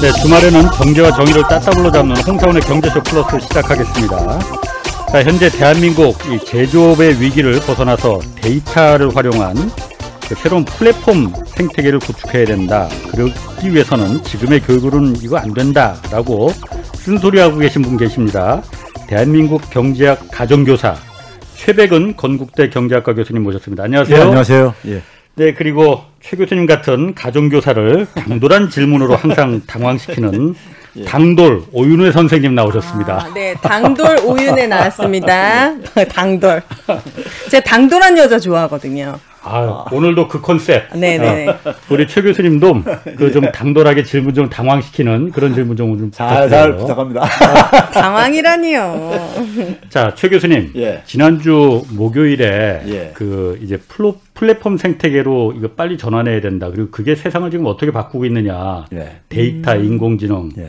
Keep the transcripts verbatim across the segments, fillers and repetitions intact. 네, 주말에는 경제와 정의를 따따블로 잡는 홍사원의 경제쇼 플러스 시작하겠습니다. 자, 현재 대한민국 이 제조업의 위기를 벗어나서 데이터를 활용한 새로운 플랫폼 생태계를 구축해야 된다. 그러기 위해서는 지금의 교육으로는 이거 안 된다라고 쓴소리하고 계신 분 계십니다. 대한민국 경제학 가정교사 최백은 건국대 경제학과 교수님 모셨습니다. 안녕하세요. 네, 안녕하세요. 예. 네, 그리고 최 교수님 같은 가정교사를 당돌한 질문으로 항상 당황시키는 예. 당돌 오윤회 선생님 나오셨습니다. 아, 네, 당돌 오윤회 나왔습니다. 당돌. 제가 당돌한 여자 좋아하거든요. 아, 어. 오늘도 그 컨셉. 네네. 어, 우리 최 교수님도 그 좀 당돌하게 질문 좀 당황시키는 그런 질문 좀 잘, 잘 부탁합니다. 아, 당황이라니요. 자, 최 교수님. 예. 지난주 목요일에 예. 그 이제 플로, 플랫폼 생태계로 이거 빨리 전환해야 된다. 그리고 그게 세상을 지금 어떻게 바꾸고 있느냐. 예. 데이터, 음. 인공지능. 예.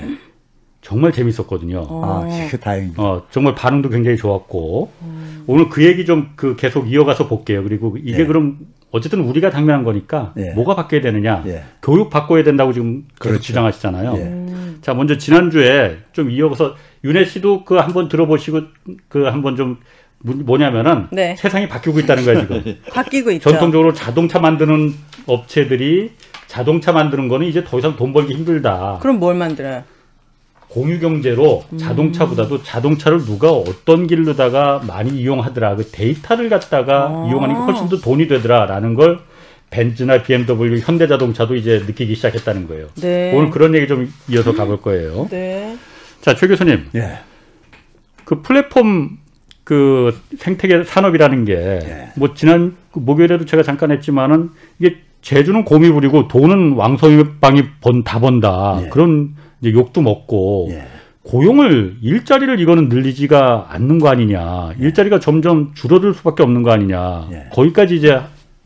정말 재밌었거든요. 아, 다행입니다. 어, 정말 반응도 굉장히 좋았고 음. 오늘 그 얘기 좀 그 계속 이어가서 볼게요. 그리고 이게 네. 그럼 어쨌든 우리가 당면한 거니까 네. 뭐가 바뀌어야 되느냐. 네. 교육 바꿔야 된다고 지금 계속 그렇죠. 주장하시잖아요. 네. 자, 먼저 지난주에 좀 이어서 윤혜 씨도 그 한번 들어보시고 그 한번 좀 뭐냐면은 네. 세상이 바뀌고 있다는 거예요, 지금. 바뀌고 있죠. 전통적으로 자동차 만드는 업체들이 자동차 만드는 거는 이제 더 이상 돈 벌기 힘들다. 그럼 뭘 만들어요? 공유경제로 음. 자동차보다도 자동차를 누가 어떤 길로다가 많이 이용하더라. 그 데이터를 갖다가 아. 이용하는 게 훨씬 더 돈이 되더라라는 걸 벤츠나 비엠더블유, 현대자동차도 이제 느끼기 시작했다는 거예요. 네. 오늘 그런 얘기 좀 이어서 가볼 거예요. 네. 자, 최 교수님. 예. 그 플랫폼 그 생태계 산업이라는 게 뭐 예. 지난 목요일에도 제가 잠깐 했지만은 이게 제주는 곰이 부리고 돈은 왕서방이 번, 다 번다. 예. 그런 이제 욕도 먹고 예. 고용을 일자리를 이거는 늘리지가 않는 거 아니냐. 예. 일자리가 점점 줄어들 수밖에 없는 거 아니냐. 예. 거기까지 이제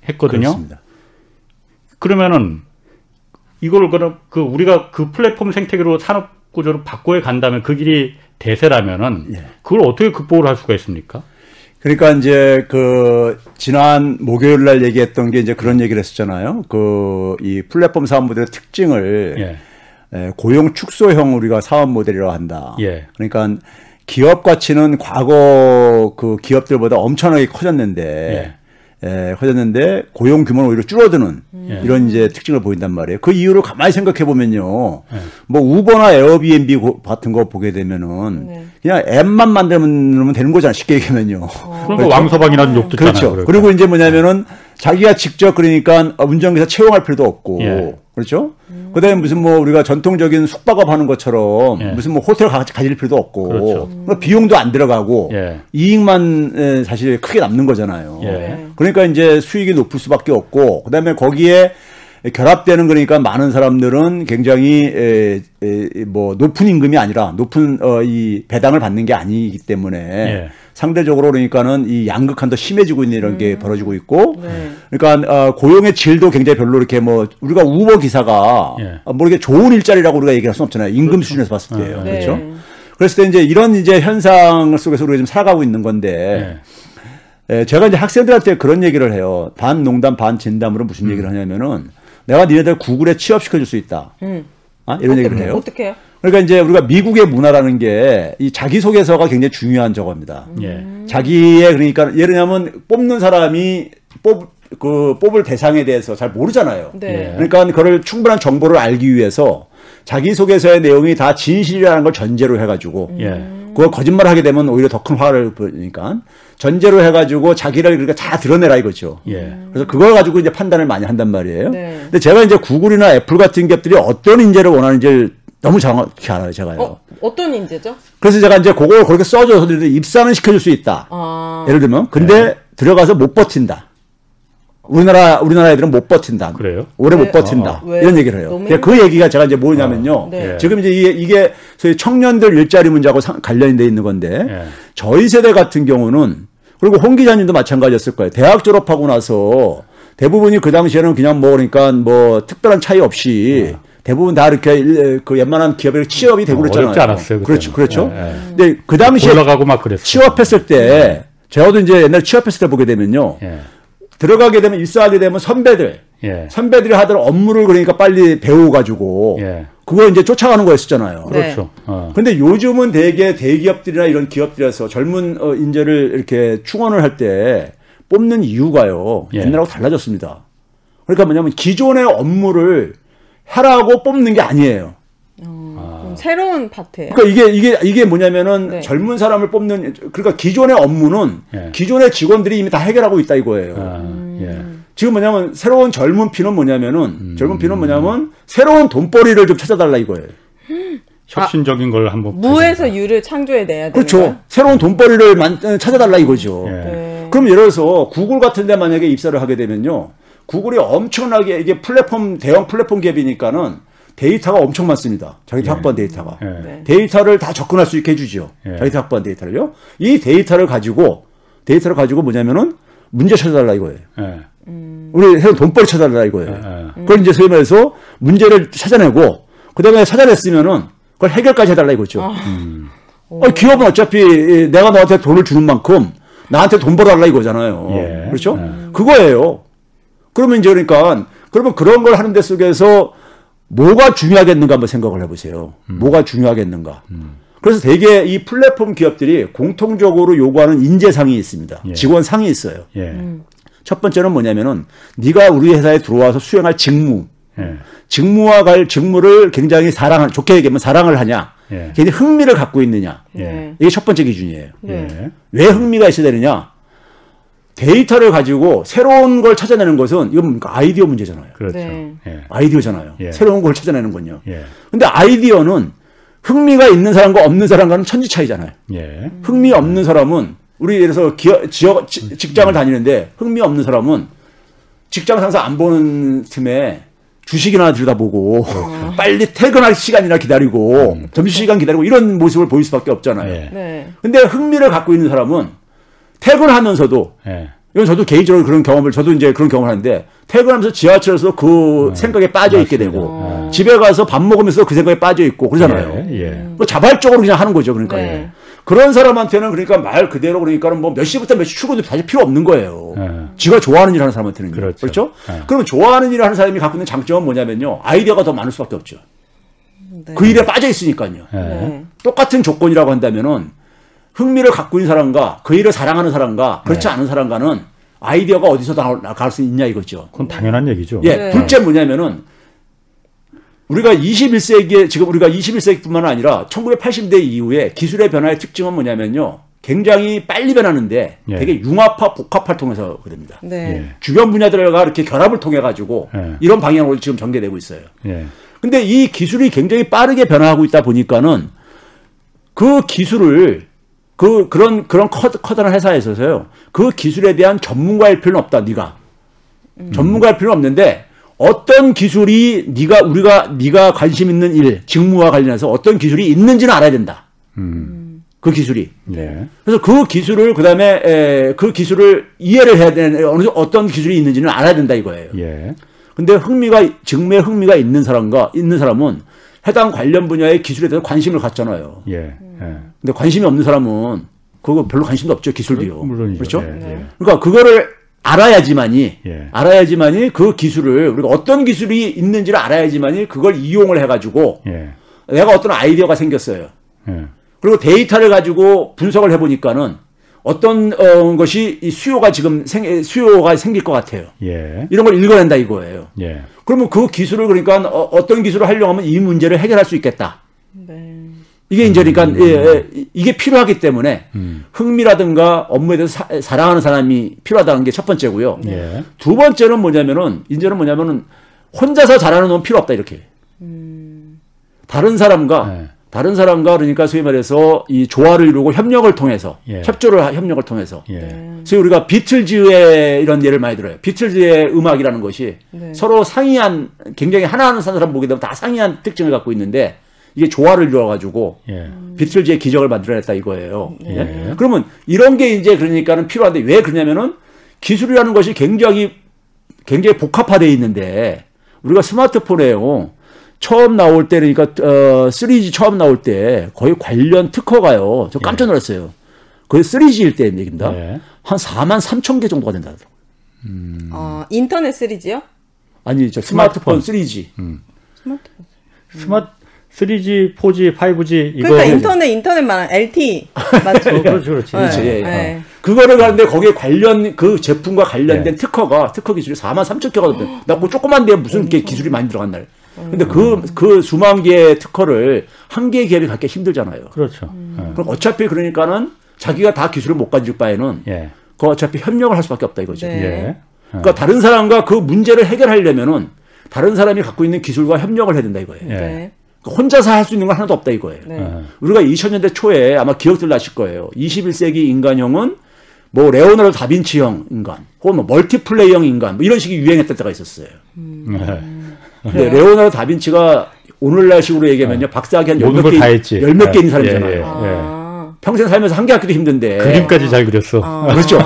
했거든요. 그렇습니다. 그러면은 이걸 그럼 그 우리가 그 플랫폼 생태계로 산업 구조를 바꿔야 간다면 그 길이 대세라면은 예. 그걸 어떻게 극복을 할 수가 있습니까? 그러니까 이제 그 지난 목요일 날 얘기했던 게 이제 그런 얘기를 했었잖아요. 그 이 플랫폼 사업 모델의 특징을 예. 고용 축소형 우리가 사업 모델이라고 한다. 예. 그러니까 기업 가치는 과거 그 기업들보다 엄청나게 커졌는데, 예. 예, 커졌는데 고용 규모는 오히려 줄어드는 예. 이런 이제 특징을 보인단 말이에요. 그 이유를 가만히 생각해 보면요, 예. 뭐 우버나 에어비앤비 같은 거 보게 되면은 네. 그냥 앱만 만들면 되는 거잖아. 쉽게 얘기하면요. 어. 그러니까 왕서방이라는 욕도 있잖아요. 그렇죠. 그러니까. 그리고 이제 뭐냐면은 자기가 직접 그러니까 운전기사 채용할 필요도 없고. 예. 그렇죠? 음. 그다음에 무슨 뭐 우리가 전통적인 숙박업 하는 것처럼 예. 무슨 뭐 호텔 가, 가질 필요도 없고 그렇죠. 그러니까 비용도 안 들어가고 예. 이익만 사실 크게 남는 거잖아요. 예. 그러니까 이제 수익이 높을 수밖에 없고 그다음에 거기에 결합되는 그러니까 많은 사람들은 굉장히 에, 에, 뭐 높은 임금이 아니라 높은 어, 이 배당을 받는 게 아니기 때문에 예. 상대적으로 그러니까는 이 양극한 더 심해지고 있는 이런 게 음. 벌어지고 있고 네. 그러니까 어, 고용의 질도 굉장히 별로 이렇게 뭐 우리가 우버 기사가 예. 모르게 좋은 일자리라고 우리가 얘기할 수는 없잖아요. 임금 그렇죠. 수준에서 봤을 때요. 아, 네. 그렇죠. 그랬을 때 이제 이런 이제 현상 속에서 우리가 좀 살아가고 있는 건데. 예. 예, 제가 이제 학생들한테 그런 얘기를 해요. 반 농담 반 진담으로 무슨 음. 얘기를 하냐면은 내가 니네들 구글에 취업시켜줄 수 있다. 음. 아, 이런 어떻게, 얘기를 해요. 어떻게 해요? 그러니까 이제 우리가 미국의 문화라는 게 이 자기소개서가 굉장히 중요한 저겁니다. 음. 자기의 그러니까 예를 들면 뽑는 사람이 뽑, 그 뽑을 대상에 대해서 잘 모르잖아요. 네. 그러니까 그걸 충분한 정보를 알기 위해서 자기소개서의 내용이 다 진실이라는 걸 전제로 해가지고 음. 그걸 거짓말을 하게 되면 오히려 더 큰 화를 보니까 전제로 해가지고 자기를 그러니까 다 드러내라 이거죠. 예. 그래서 그걸 가지고 이제 판단을 많이 한단 말이에요. 네. 근데 제가 이제 구글이나 애플 같은 기업들이 어떤 인재를 원하는지 너무 정확히 알아요, 제가요. 어, 어떤 인재죠? 그래서 제가 이제 그걸 그렇게 써줘서 입사는 시켜줄 수 있다. 아. 예를 들면, 근데 네. 들어가서 못 버틴다. 우리나라 우리나라 애들은 못 버틴다. 그래요? 오래 네. 못 버틴다. 아, 이런 얘기를 해요. 너무... 그 얘기가 제가 이제 뭐냐면요. 아, 네. 지금 이제 이게, 이게 소위 청년들 일자리 문제하고 상, 관련이 돼 있는 건데 네. 저희 세대 같은 경우는 그리고 홍 기자님도 마찬가지였을 거예요. 대학 졸업하고 나서 대부분이 그 당시에는 그냥 뭐 그러니까 뭐 특별한 차이 없이 네. 대부분 다 이렇게 그 웬만한 기업에 취업이 되고 그랬잖아요. 어렵지 않았어요. 그때는. 그렇죠, 그렇죠. 네, 네. 근데 그 당시에 올라가고 막 그랬어요. 취업했을 때 네. 저도 이제 옛날 취업했을 때 보게 되면요. 네. 들어가게 되면 입사하게 되면 선배들, 예. 선배들이 하던 업무를 그러니까 빨리 배워가지고 예. 그거 이제 쫓아가는 거였었잖아요. 그렇죠. 네. 근데 요즘은 대개 대기업들이나 이런 기업들에서 젊은 어, 인재를 이렇게 충원을 할 때 뽑는 이유가요. 예. 옛날하고 달라졌습니다. 그러니까 뭐냐면 기존의 업무를 하라고 뽑는 게 아니에요. 어, 아. 새로운 파트예요. 그러니까 이게 이게 이게 뭐냐면은 네. 젊은 사람을 뽑는 그러니까 기존의 업무는 예. 기존의 직원들이 이미 다 해결하고 있다 이거예요. 아, 음. 예. 지금 뭐냐면 새로운 젊은 피는 뭐냐면은 음. 젊은 피는 뭐냐면 새로운 돈벌이를 좀 찾아달라 이거예요. 혁신적인 아, 걸 한번 무에서 보자. 유를 창조해내야 돼요. 그렇죠. 거야? 새로운 돈벌이를 만, 찾아달라 이거죠. 예. 네. 그럼 예를 들어서 구글 같은 데 만약에 입사를 하게 되면요. 구글이 엄청나게 이게 플랫폼 대형 플랫폼 갭이니까는 데이터가 엄청 많습니다. 자기들 예. 확보한 데이터가. 예. 데이터를 다 접근할 수 있게 해주죠. 예. 자기들 확보한 데이터를요. 이 데이터를 가지고 데이터를 가지고 뭐냐면은 문제 찾아달라 이거예요. 예. 음. 우리 새로운 돈벌이 찾아달라 이거예요. 예. 그걸 이제 소위 말해서 문제를 찾아내고 그 다음에 찾아냈으면은 그걸 해결까지 해달라 이거죠. 아. 음. 어, 기업은 어차피 내가 너한테 돈을 주는 만큼 나한테 돈 벌어달라 이거잖아요. 예. 그렇죠? 예. 그거예요. 그러면 이제 그러니까 그러면 그런 걸 하는 데 속에서 뭐가 중요하겠는가 한번 생각을 해보세요. 음. 뭐가 중요하겠는가. 음. 그래서 대개 이 플랫폼 기업들이 공통적으로 요구하는 인재상이 있습니다. 예. 직원상이 있어요. 예. 음. 첫 번째는 뭐냐면은 네가 우리 회사에 들어와서 수행할 직무, 예. 직무와 갈 직무를 굉장히 사랑을 좋게 얘기하면 사랑을 하냐, 예. 굉장히 흥미를 갖고 있느냐. 예. 이게 첫 번째 기준이에요. 예. 왜 흥미가 있어야 되느냐? 데이터를 가지고 새로운 걸 찾아내는 것은 이건 아이디어 문제잖아요. 그렇죠. 네. 아이디어잖아요. 예. 새로운 걸 찾아내는 건요. 예. 근데 아이디어는 흥미가 있는 사람과 없는 사람과는 천지 차이잖아요. 예. 흥미 없는 사람은 우리 예를 들어서 기업, 지역, 지, 직장을 다니는데 흥미 없는 사람은 직장 상사 안 보는 틈에 주식이나 들여다보고 어. 빨리 퇴근할 시간이나 기다리고 음. 점심시간 기다리고 이런 모습을 보일 수밖에 없잖아요. 예. 네. 근데 흥미를 갖고 있는 사람은 퇴근하면서도 예. 이건 저도 개인적으로 그런 경험을 저도 이제 그런 경험을 하는데 퇴근하면서 지하철에서 그 어. 생각에 빠져 있게 되고 어. 집에 가서 밥 먹으면서 그 생각에 빠져 있고 그러잖아요. 예. 예. 자발적으로 그냥 하는 거죠. 그러니까. 네. 그런 사람한테는 그러니까 말 그대로 그러니까는 뭐 몇 시부터 몇 시 출근도 사실 필요 없는 거예요. 네. 지가 좋아하는 일 하는 사람한테는. 그렇죠. 그렇죠? 네. 그러면 좋아하는 일을 하는 사람이 갖고 있는 장점은 뭐냐면요. 아이디어가 더 많을 수밖에 없죠. 네. 그 일에 빠져 있으니까요. 네. 똑같은 조건이라고 한다면은 흥미를 갖고 있는 사람과 그 일을 사랑하는 사람과 그렇지 네. 않은 사람과는 아이디어가 어디서 나갈 수 있냐 이거죠. 그건 당연한 얘기죠. 예. 네. 둘째 뭐냐면은 우리가 이십일 세기에 지금 우리가 이십일 세기뿐만 아니라 천구백팔십 년대 이후에 기술의 변화의 특징은 뭐냐면요. 굉장히 빨리 변하는데 예. 되게 융합화, 복합화를 통해서 됩니다. 네. 예. 주변 분야들과 이렇게 결합을 통해 가지고 예. 이런 방향으로 지금 전개되고 있어요. 예. 근데 이 기술이 굉장히 빠르게 변화하고 있다 보니까는 그 기술을 그 그런 그런 커, 커다란 회사에서요. 그 기술에 대한 전문가일 필요는 없다. 네가 음. 전문가일 필요는 없는데. 어떤 기술이 네가 우리가 네가 관심 있는 일, 직무와 관련해서 어떤 기술이 있는지는 알아야 된다. 음. 그 기술이. 네. 그래서 그 기술을 그다음에 에, 그 기술을 이해를 해야 되는 어느 어떤 기술이 있는지는 알아야 된다 이거예요. 예. 근데 흥미가 직무에 흥미가 있는 사람과 있는 사람은 해당 관련 분야의 기술에 대해서 관심을 갖잖아요. 예. 예. 근데 관심이 없는 사람은 그거 별로 관심도 없죠, 기술도요. 물론이죠. 그렇죠? 예. 예. 그러니까 그거를 알아야지만이, 예. 알아야지만이 그 기술을, 우리가 어떤 기술이 있는지를 알아야지만이 그걸 이용을 해가지고, 예. 내가 어떤 아이디어가 생겼어요. 예. 그리고 데이터를 가지고 분석을 해보니까는 어떤, 어, 것이 이 수요가 지금 생, 수요가 생길 것 같아요. 예. 이런 걸 읽어낸다 이거예요. 예. 그러면 그 기술을 그러니까 어, 어떤 기술을 하려고 하면 이 문제를 해결할 수 있겠다. 네. 이게 이제 그러니까 음, 예, 예, 이게 필요하기 때문에 음. 흥미라든가 업무에 대해서 사, 사랑하는 사람이 필요하다는 게 첫 번째고요. 예. 두 번째는 뭐냐면은 이제는 뭐냐면은 혼자서 잘하는 건 필요 없다 이렇게. 음. 다른 사람과 예. 다른 사람과 그러니까 소위 말해서 이 조화를 이루고 협력을 통해서 예. 협조를 협력을 통해서. 예. 소위 우리가 비틀즈의 이런 예를 많이 들어요. 비틀즈의 음악이라는 것이 네. 서로 상이한 굉장히 하나하는 사람 보게 되면 다 상이한 특징을 갖고 있는데. 이게 조화를 이루어가지고 예. 비틀즈의 기적을 만들어냈다 이거예요. 예. 예. 그러면 이런 게 이제 그러니까는 필요한데 왜 그러냐면은 기술이라는 것이 굉장히 굉장히 복합화되어 있는데 우리가 스마트폰에요 처음 나올 때 그러니까 어, 쓰리지 처음 나올 때 거의 관련 특허가요. 저 깜짝 놀랐어요. 거의 쓰리지일 때 얘기입니다. 예. 한 사만 삼천 개 정도가 된다더라고요. 음. 어, 인터넷 쓰리지요? 아니 저 스마트폰, 스마트폰 쓰리지. 음. 스마트폰. 음. 스마트 쓰리지, 포지, 파이브지 이거 그러니까 인터넷 인터넷만 엘티이 맞죠? 그렇지 그렇지. 그렇지. 네. 예. 네. 어. 그거를 가는데 거기에 관련 그 제품과 관련된 네. 특허가 특허 기술이 사만 삼천 개가 넘는. 나 그 조그만데 무슨 이렇게 기술이 많이 들어간 날. 근데 그, 그 수만 개의 특허를 한 개의 기업이 갖기 힘들잖아요. 그렇죠. 음. 그럼 어차피 그러니까는 자기가 다 기술을 못 가질 바에는 예. 그 어차피 협력을 할 수밖에 없다 이거죠. 네. 예. 그러니까 다른 사람과 그 문제를 해결하려면은 다른 사람이 갖고 있는 기술과 협력을 해야 된다 이거예요. 예. 혼자서 할 수 있는 건 하나도 없다 이거예요. 네. 우리가 이천 년대 초에 아마 기억들 나실 거예요. 이십일 세기 인간형은 뭐 레오나르도 다빈치형 인간, 혹은 뭐 멀티플레이형 인간 뭐 이런 식이 유행했던 때가 있었어요. 음. 네. 근데 레오나르도 다빈치가 오늘날식으로 얘기하면요, 어. 박사학위 한 열몇 개, 열몇 개인 사람이잖아요. 예, 예. 아. 평생 살면서 한 개 학기도 힘든데 그림까지 잘 그렸어. 아. 그렇죠.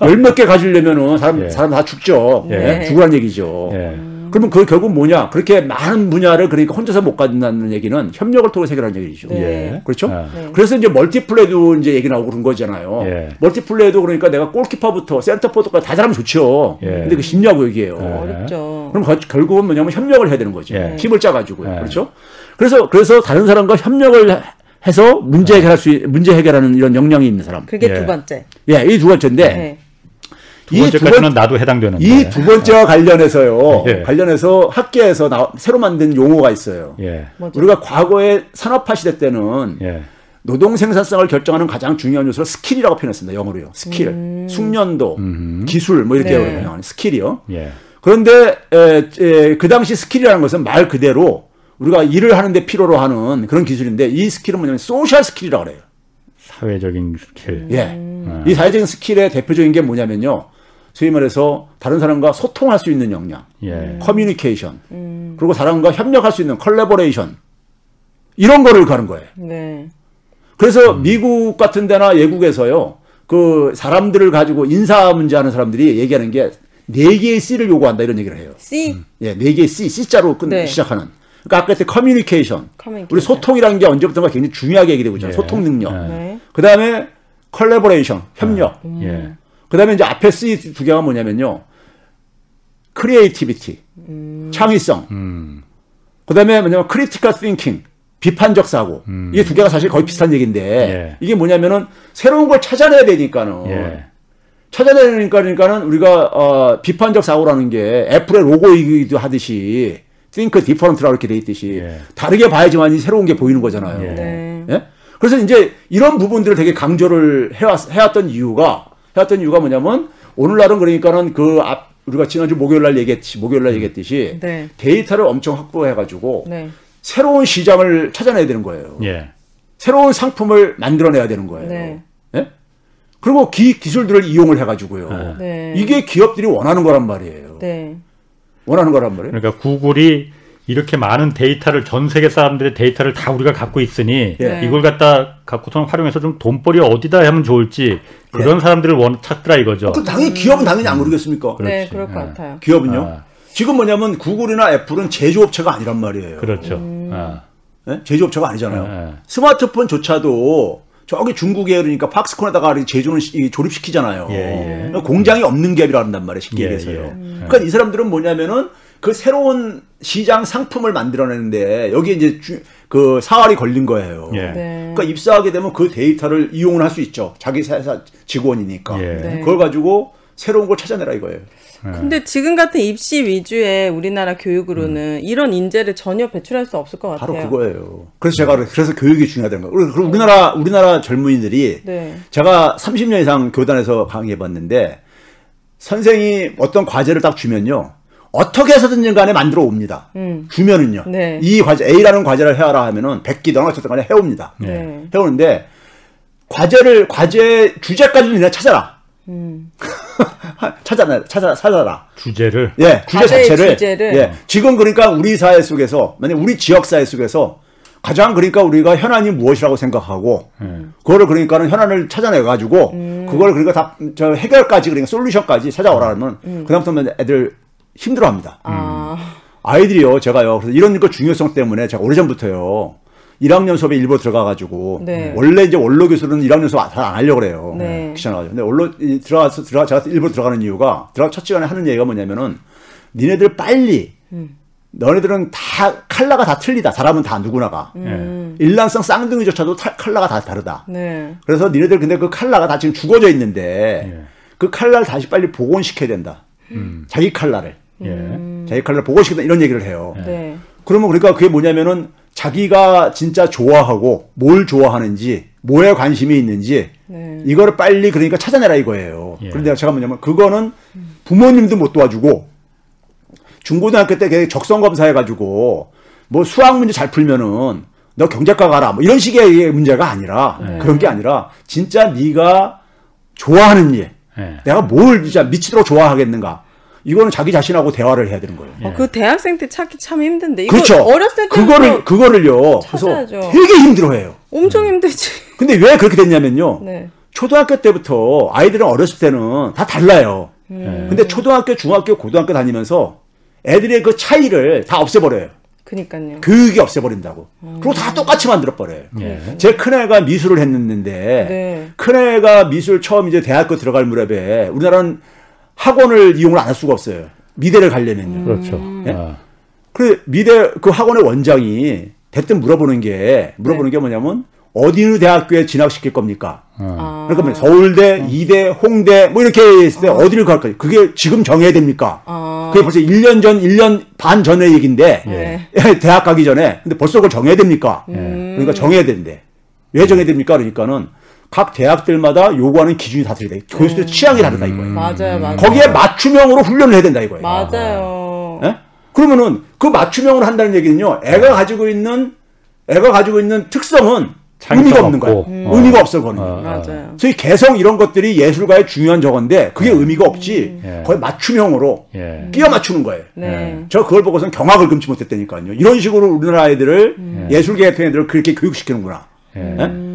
열몇 개 가지려면은 사람 예. 사람 다 죽죠. 예. 네. 죽으란 얘기죠. 예. 그러면 그 결국 뭐냐? 그렇게 많은 분야를 그러니까 혼자서 못 가진다는 얘기는 협력을 통해서 해결하는 얘기죠. 예. 그렇죠? 예. 그래서 이제 멀티플레이도 이제 얘기 나오고 그런 거잖아요. 예. 멀티플레이도 그러니까 내가 골키퍼부터 센터포드까지 다 잘하면 좋죠. 예. 근데 그거 쉽냐고 얘기해요. 예. 어렵죠. 그럼 거, 결국은 뭐냐면 협력을 해야 되는 거죠. 예. 팀을 짜가지고요. 예. 그렇죠? 그래서, 그래서 다른 사람과 협력을 해서 문제 해결할 수, 문제 해결하는 이런 역량이 있는 사람. 그게 예. 두 번째. 예, 이 두 번째인데. 예. 두 번째까지는 번, 나도 해당되는 이 두 번째와 네. 관련해서요. 예. 관련해서 학계에서 나, 새로 만든 용어가 있어요. 예. 우리가 과거에 산업화 시대 때는 예. 노동 생산성을 결정하는 가장 중요한 요소를 스킬이라고 표현했습니다. 영어로요. 스킬, 음. 숙련도, 음. 기술 뭐 이렇게 네. 스킬이요. 예. 그런데 에, 에, 그 당시 스킬이라는 것은 말 그대로 우리가 일을 하는데 필요로 하는 그런 기술인데 이 스킬은 뭐냐면 소셜 스킬이라고 그래요. 사회적인 스킬. 예. 음. 이 사회적인 스킬의 대표적인 게 뭐냐면요. 소위 말해서 다른 사람과 소통할 수 있는 역량, 예. 커뮤니케이션, 음. 그리고 사람과 협력할 수 있는 컬래버레이션 이런 거를 가는 거예요. 네. 그래서 음. 미국 같은 데나 외국에서요, 그 사람들을 가지고 인사 문제하는 사람들이 얘기하는 게 네 개의 C를 요구한다 이런 얘기를 해요. C? 음. 예, 네 개의 C, C자로 끝 네. 시작하는. 그러니까 아까 했던 커뮤니케이션, 커뮤니케이션. 우리 소통이라는 게 언제부터가 굉장히 중요하게 얘기되고 있잖아요. 예. 소통 능력. 네. 그 다음에 컬래버레이션, 협력. 음. 예. 그 다음에 이제 앞에 C 두 개가 뭐냐면요. 크리에이티비티, 음. 창의성. 음. 그 다음에 뭐냐면 크리티컬 띵킹, 비판적 사고. 음. 이게 두 개가 사실 거의 비슷한 얘기인데, 예. 이게 뭐냐면은 새로운 걸 찾아내야 되니까는. 예. 찾아내야 되니까, 그러니까는 우리가, 어, 비판적 사고라는 게 애플의 로고이기도 하듯이, think different라고 이렇게 돼 있듯이, 예. 다르게 봐야지만 새로운 게 보이는 거잖아요. 예. 네. 예? 그래서 이제 이런 부분들을 되게 강조를 해왔, 해왔던 이유가, 해왔던 이유가 뭐냐면, 오늘날은 그러니까는 그 앞, 우리가 지난주 목요일날 얘기했듯이, 목요일날 얘기했듯이, 네. 데이터를 엄청 확보해가지고, 네. 새로운 시장을 찾아내야 되는 거예요. 예. 새로운 상품을 만들어내야 되는 거예요. 네. 예? 그리고 기, 기술들을 이용을 해가지고요. 네. 이게 기업들이 원하는 거란 말이에요. 네. 원하는 거란 말이에요. 그러니까 구글이 이렇게 많은 데이터를, 전 세계 사람들의 데이터를 다 우리가 갖고 있으니, 예. 이걸 갖다 갖고선 활용해서 좀 돈벌이 어디다 하면 좋을지, 그런 예. 사람들을 원 찾더라 이거죠. 아, 그 당연히 기업은 당연히 안 모르겠습니까? 그렇지. 네, 그럴 것 예. 같아요. 기업은요? 아. 지금 뭐냐면 구글이나 애플은 제조업체가 아니란 말이에요. 그렇죠. 음. 아. 예? 제조업체가 아니잖아요. 예. 스마트폰조차도 저기 중국에 그러니까 박스콘에다가 제조는 시, 조립시키잖아요. 예, 예. 공장이 없는 기업이라 한단 말이에요. 쉽게 얘기해서요. 예, 예. 음. 그러니까 이 사람들은 뭐냐면은 그 새로운 시장 상품을 만들어내는데 여기에 이제 주, 그 사활이 걸린 거예요. 예. 네. 그러니까 입사하게 되면 그 데이터를 이용을 할 수 있죠. 자기 회사 직원이니까. 예. 네. 그걸 가지고 새로운 걸 찾아내라 이거예요. 예. 근데 지금 같은 입시 위주의 우리나라 교육으로는 음. 이런 인재를 전혀 배출할 수 없을 것 같아요. 바로 그거예요. 그래서 제가 그래서 교육이 중요하다는 거예요. 그리고 우리나라 우리나라 젊은이들이 네. 제가 삼십 년 이상 교단에서 강의해봤는데 선생이 어떤 과제를 딱 주면요. 어떻게 해서든지 간에 만들어 옵니다. 음. 주면은요. 네. 이 과제, A라는 과제를 해와라 하면은 백 기도나 어쨌든 간에 해옵니다. 네. 해오는데, 과제를, 과제, 주제까지 그냥 찾아라. 음. 찾아라, 찾아라, 찾아라. 주제를? 예, 주제 자체를. 주제를. 예. 지금 그러니까 우리 사회 속에서, 만약 우리 지역 사회 속에서 가장 그러니까 우리가 현안이 무엇이라고 생각하고, 음. 그거를 그러니까는 현안을 찾아내가지고, 음. 그걸 그러니까 다, 저 해결까지, 그러니까 솔루션까지 찾아오라 하면, 음. 그다음부터 애들, 힘들어합니다. 아. 아이들이요, 제가요. 그래서 이런 거 중요성 때문에 제가 오래전부터요. 일 학년 수업에 일부러 들어가가지고 네. 원래 이제 원로 교수는 일 학년 수업 잘 안 하려고 그래요. 네. 귀찮아가지고. 근데 원로 들어가서 들어가 제가 일부러 들어가는 이유가 들어가 첫 시간에 하는 얘기가 뭐냐면은 니네들 빨리 음. 너네들은 다 컬러가 다 틀리다. 사람은 다 누구나가. 음. 일란성 쌍둥이조차도 타, 컬러가 다 다르다. 네. 그래서 니네들 근데 그 컬러가 다 지금 죽어져 있는데 예. 그 컬러를 다시 빨리 복원시켜야 된다. 음. 자기 컬러를. 예. 자기 컬러를 복원시킨다. 이런 얘기를 해요. 예. 그러면 그러니까 그게 뭐냐면은 자기가 진짜 좋아하고 뭘 좋아하는지 뭐에 관심이 있는지 네. 이거를 빨리 그러니까 찾아내라 이거예요. 예. 그런데 제가 뭐냐면 그거는 부모님도 못 도와주고 중고등학교 때 적성검사 해가지고 뭐 수학 문제 잘 풀면은 너 경제과 가라 뭐 이런 식의 문제가 아니라 네. 그런 게 아니라 진짜 네가 좋아하는 일 네. 내가 뭘 진짜 미치도록 좋아하겠는가 이거는 자기 자신하고 대화를 해야 되는 거예요. 예. 어, 그 대학생 때 찾기 참 힘든데. 이거 그렇죠. 어렸을 때 그거를 그거를요. 찾아야죠. 그래서 되게 힘들어해요. 엄청 힘들지. 근데 왜 그렇게 됐냐면요. 네. 초등학교 때부터 아이들은 어렸을 때는 다 달라요. 음. 근데 초등학교, 중학교, 고등학교 다니면서 애들의 그 차이를 다 없애버려요. 그러니까요. 교육이 없애버린다고. 음. 그리고 다 똑같이 만들어버려요. 예. 제 큰애가 미술을 했는데 네. 큰애가 미술 처음 이제 대학교 들어갈 무렵에 우리나라는 학원을 이용을 안 할 수가 없어요. 미대를 가려면요. 음. 그렇죠. 네? 아. 그래 미대 그 학원의 원장이 대뜸 물어보는 게 물어보는 네. 게 뭐냐면 어디 대학교에 진학시킬 겁니까? 아. 그러니까 뭐 서울대, 아. 이대, 홍대 뭐 이렇게 했을 때 아. 어디를 갈까요? 그게 지금 정해야 됩니까? 아. 그게 벌써 일 년 전, 일 년 반 전의 얘기인데 네. 대학 가기 전에 근데 벌써 그걸 정해야 됩니까? 네. 그러니까 정해야 되는데 왜 정해야 됩니까? 그러니까는. 각 대학들마다 요구하는 기준이 다 틀리다. 교수들의 음. 취향이 다르다 이거예요. 맞아요, 맞아요. 거기에 맞춤형으로 훈련을 해야 된다 이거예요. 맞아요. 예? 그러면은 그 맞춤형으로 한다는 얘기는요. 애가 가지고 있는 애가 가지고 있는 특성은 의미가 없는 거예요. 음. 의미가 없어 거는. 아, 맞아요. 소위 개성 이런 것들이 예술가의 중요한 저건데 그게 음. 의미가 없지. 예. 거의 맞춤형으로 예. 끼워 맞추는 거예요. 네. 예. 저 그걸 보고서는 경악을 금치 못했다니까요. 이런 식으로 우리나라 애들을 음. 예술계 같은 애들을 그렇게 교육시키는구나. 예. 예?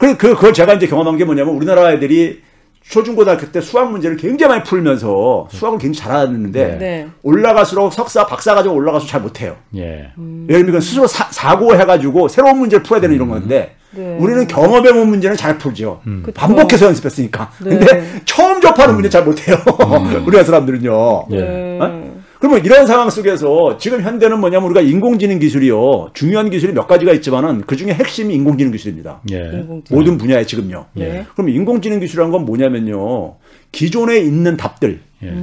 그, 그, 그걸 제가 이제 경험한 게 뭐냐면 우리나라 애들이 초중고등학교 때 수학 문제를 굉장히 많이 풀면서 수학을 굉장히 잘하는데 네. 올라갈수록 석사, 박사 과정 올라갈수록 잘 못해요. 예. 음. 예를 들면 스스로 사, 사고해가지고 새로운 문제를 풀어야 되는 이런 건데 네. 우리는 경험해 본 문제는 잘 풀죠. 음. 반복해서 연습했으니까. 네. 근데 처음 접하는 음. 문제 잘 못해요. 음. 우리나라 사람들은요. 네. 어? 그러면 이런 상황 속에서 지금 현대는 뭐냐면 우리가 인공지능 기술이요. 중요한 기술이 몇 가지가 있지만은 그중에 핵심이 인공지능 기술입니다. 예. 인공지능. 모든 분야에 지금요. 예. 그럼 인공지능 기술이란 건 뭐냐면요. 기존에 있는 답들. 예.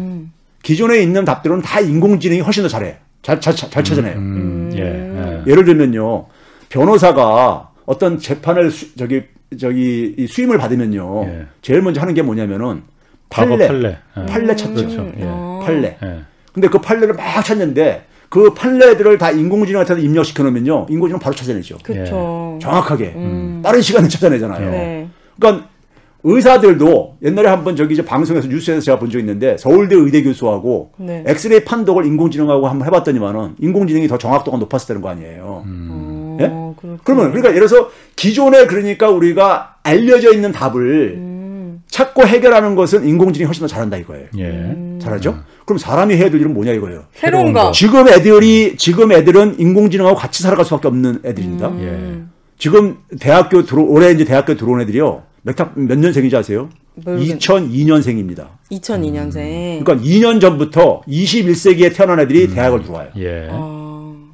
기존에 있는 답들은 다 인공지능이 훨씬 더 잘해요. 잘, 잘, 잘 찾아내요. 음, 음. 예. 예. 예를 들면요. 변호사가 어떤 재판을 수, 저기, 저기, 수임을 받으면요. 예. 제일 먼저 하는 게 뭐냐면은 판례. 판례. 예. 판례 찾죠. 그렇죠. 예. 판례. 예. 근데 그 판례를 막 찾는데 그 판례들을 다 인공지능한테 입력시켜 놓으면요. 인공지능 바로 찾아내죠. 그렇죠. 정확하게. 음. 빠른 시간에 찾아내잖아요. 네. 그러니까 의사들도 옛날에 한번 저기 이제 방송에서 뉴스에서 제가 본 적 있는데 서울대 의대 교수하고 네. 엑스레이 판독을 인공지능하고 한번 해 봤더니만은 인공지능이 더 정확도가 높았었다는 거 아니에요. 음. 예? 그러면 그러니까 예를 들어서 기존에 그러니까 우리가 알려져 있는 답을 음. 찾고 해결하는 것은 인공지능이 훨씬 더 잘한다 이거예요. 예. 잘하죠? 음. 그럼 사람이 해야 될 일은 뭐냐 이거예요. 새로운 거. 지금 애들이 지금 애들은 인공지능하고 같이 살아갈 수밖에 없는 애들입니다. 음. 예. 지금 대학교 들어 올해 이제 대학교 들어온 애들이요. 몇, 몇 년생인지 아세요? 모르겠... 이천이 년생입니다. 이천이 년생. 음. 그러니까 이 년 전부터 이십일 세기에 태어난 애들이 음. 대학을 들어와요. 예.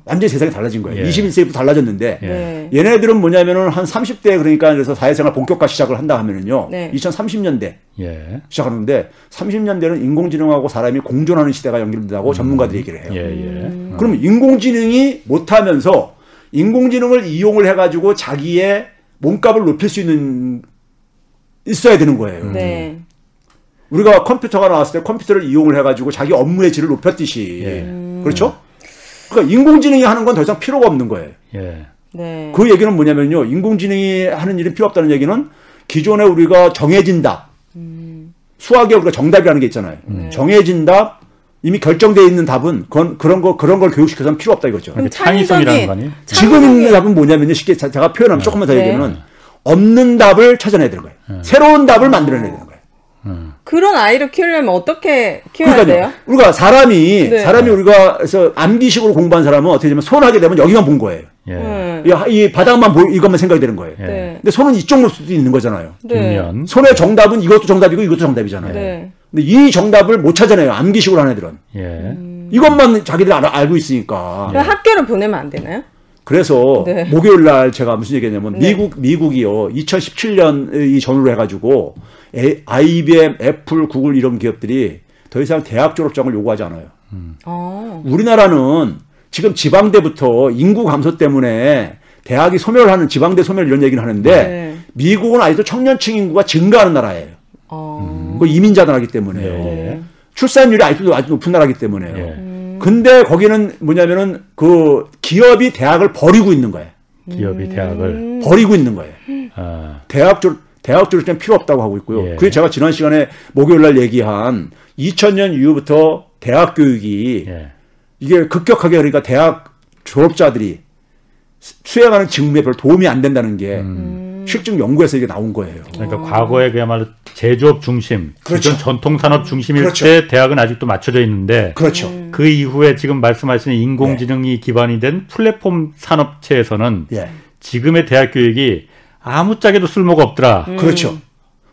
완전히 세상이 달라진 거예요. 예. 이십일 세기부터 달라졌는데 예. 얘네들은 뭐냐면은 한 삼십 대 그러니까 그래서 사회생활 본격화 시작을 한다 하면은요. 네. 이천삼십 년대 예. 시작하는데 삼십 년대는 인공지능하고 사람이 공존하는 시대가 연결된다고 음. 전문가들이 얘기를 해요. 예. 예. 그럼 인공지능이 못하면서 인공지능을 이용을 해가지고 자기의 몸값을 높일 수 있는 있어야 되는 거예요. 네. 우리가 컴퓨터가 나왔을 때 컴퓨터를 이용을 해가지고 자기 업무의 질을 높였듯이 예. 그렇죠? 그러니까 인공지능이 하는 건 더 이상 필요가 없는 거예요. 예. 네. 그 얘기는 뭐냐면요. 인공지능이 하는 일은 필요 없다는 얘기는 기존에 우리가 정해진 답. 음. 수학에 우리가 정답이라는 게 있잖아요. 음. 정해진 답, 이미 결정되어 있는 답은 그건 그런 거 그런 걸 교육시켜서는 필요 없다 이거죠. 그러니까 창의성이라는 거 아니에요? 지금 있는 답은 뭐냐면요. 쉽게 제가 표현하면 네. 조금만 더 얘기하면 네. 없는 답을 찾아내야 되는 거예요. 네. 새로운 답을 만들어내야 되는 거예요. 음. 그런 아이를 키우려면 어떻게 키워야 그러니까요. 돼요? 우리가 사람이 네. 사람이 우리가 그래서 암기식으로 공부한 사람은 어떻게 되면 손 하게 되면 여기만 본 거예요. 예. 이 바닥만 보 이것만 생각이 되는 거예요. 네. 근데 손은 이쪽으로 수도 있는 거잖아요. 네. 손의 정답은 이것도 정답이고 이것도 정답이잖아요. 네. 근데 이 정답을 못 찾아내요. 암기식으로 하는 애들은. 예. 이것만 자기를 알아, 알고 있으니까. 그럼 학교를 보내면 안 되나요? 그래서 네. 목요일 날 제가 무슨 얘기냐면 네. 미국 미국이요 이천십칠 년 이 전후로 해가지고 에, 아이비엠, 애플, 구글 이런 기업들이 더 이상 대학 졸업장을 요구하지 않아요. 음. 우리나라는 지금 지방대부터 인구 감소 때문에 대학이 소멸하는 지방대 소멸 이런 얘기는 하는데 네. 미국은 아직도 청년층 인구가 증가하는 나라예요. 어... 그 이민자 나라이기 때문에요. 네. 출산율이 아직도 아주 높은 나라이기 때문에요. 네. 근데 거기는 뭐냐면은 그 기업이 대학을 버리고 있는 거예요. 기업이 대학을 버리고 있는 거예요. 아. 대학 졸 대학 졸업장 필요 없다고 하고 있고요. 예. 그게 제가 지난 시간에 목요일 날 얘기한 이천 년 이후부터 대학 교육이 예. 이게 급격하게 그러니까 대학 졸업자들이 수행하는 직무에 별 도움이 안 된다는 게 음. 실증 연구에서 이게 나온 거예요. 그러니까 오. 과거에 그야말로 제조업 중심, 그렇죠. 전통 산업 중심일 그렇죠. 때 대학은 아직도 맞춰져 있는데 그렇죠. 음. 그 이후에 지금 말씀하시는 인공지능이 예. 기반이 된 플랫폼 산업체에서는 예. 지금의 대학 교육이 아무짝에도 쓸모가 없더라. 음. 그렇죠.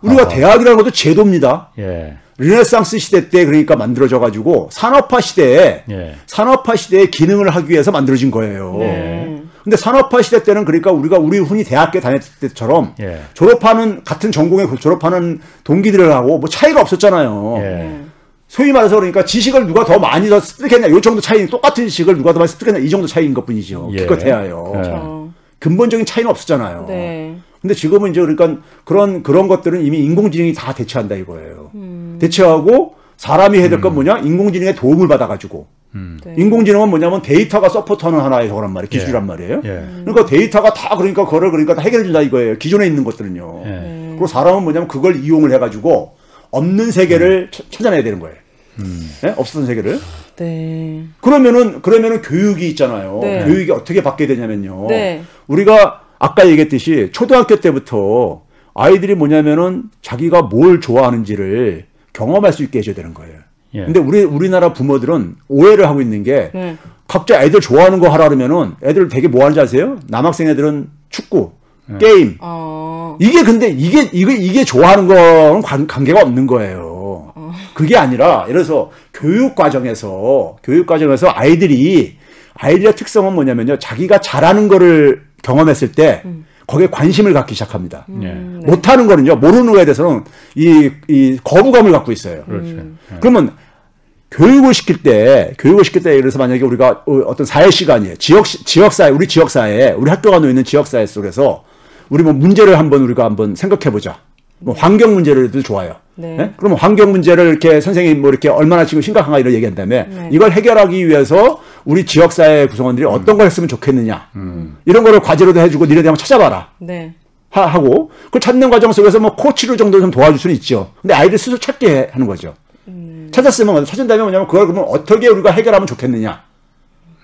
우리가 아. 대학이라는 것도 제도입니다. 예. 르네상스 시대 때 그러니까 만들어져가지고 산업화 시대에 예. 산업화 시대의 기능을 하기 위해서 만들어진 거예요. 예. 근데 산업화 시대 때는 그러니까 우리가 우리 흔히 대학교 다녔을 때처럼 예. 졸업하는 같은 전공에 졸업하는 동기들하고 뭐 차이가 없었잖아요. 예. 소위 말해서 그러니까 지식을 누가 더 많이 더 습득했냐 이 정도 차이는 똑같은 지식을 누가 더 많이 습득했냐 이 정도 차이인 것뿐이죠. 예. 기껏해야요. 그렇죠. 근본적인 차이는 없었잖아요. 네. 근데 지금은 이제 그러니까 그런 그런 것들은 이미 인공지능이 다 대체한다 이거예요. 음. 대체하고 사람이 해야 될 건 뭐냐? 인공지능의 도움을 받아가지고. 음. 네. 인공지능은 뭐냐면 데이터가 서포터는 하나의 저거란 말이에요. 기술이란 말이에요. 예. 그러니까 데이터가 다 그러니까 그거를 그러니까 다 해결해준다 이거예요. 기존에 있는 것들은요. 예. 그리고 사람은 뭐냐면 그걸 이용을 해가지고 없는 세계를 음. 찾아내야 되는 거예요. 음. 네? 없었던 세계를. 네. 그러면은 그러면은 교육이 있잖아요. 네. 교육이 어떻게 바뀌게 되냐면요. 네. 우리가 아까 얘기했듯이 초등학교 때부터 아이들이 뭐냐면은 자기가 뭘 좋아하는지를 경험할 수 있게 해줘야 되는 거예요. 예. 근데 우리 우리나라 부모들은 오해를 하고 있는 게 네. 각자 애들 좋아하는 거 하라 그러면은 애들 되게 뭐 하는지 아세요? 남학생 애들은 축구, 네. 게임. 어... 이게 근데 이게 이게 이게 좋아하는 거는 관, 관계가 없는 거예요. 어... 그게 아니라 예를 들어서 교육 과정에서 교육 과정에서 아이들이 아이들의 특성은 뭐냐면요. 자기가 잘하는 거를 경험했을 때 음. 거기에 관심을 갖기 시작합니다. 음, 네. 못하는 거는요, 모르는 거에 대해서는 이, 이 거부감을 갖고 있어요. 음. 그러면 교육을 시킬 때, 교육을 시킬 때, 예를 들어서 만약에 우리가 어떤 사회 시간이에요. 지역, 지역사회, 우리 지역사회, 우리 학교가 놓여있는 지역사회 속에서 우리 뭐 문제를 한번 우리가 한번 생각해보자. 뭐 환경 문제를 해도 좋아요. 네. 네? 그러면 환경 문제를 이렇게 선생님이 뭐 이렇게 얼마나 지금 심각한가 이런 얘기한 다음에 네. 이걸 해결하기 위해서 우리 지역사회 구성원들이 음. 어떤 걸 했으면 좋겠느냐. 음. 이런 거를 과제로도 해주고 니네들 한번 찾아봐라. 네. 하, 하고 그 찾는 과정 속에서 뭐 코치로 정도 좀 도와줄 수는 있죠. 근데 아이들 스스로 찾게 하는 거죠. 음. 찾았으면, 찾은 다음에 뭐냐면 그걸 그러면 어떻게 우리가 해결하면 좋겠느냐.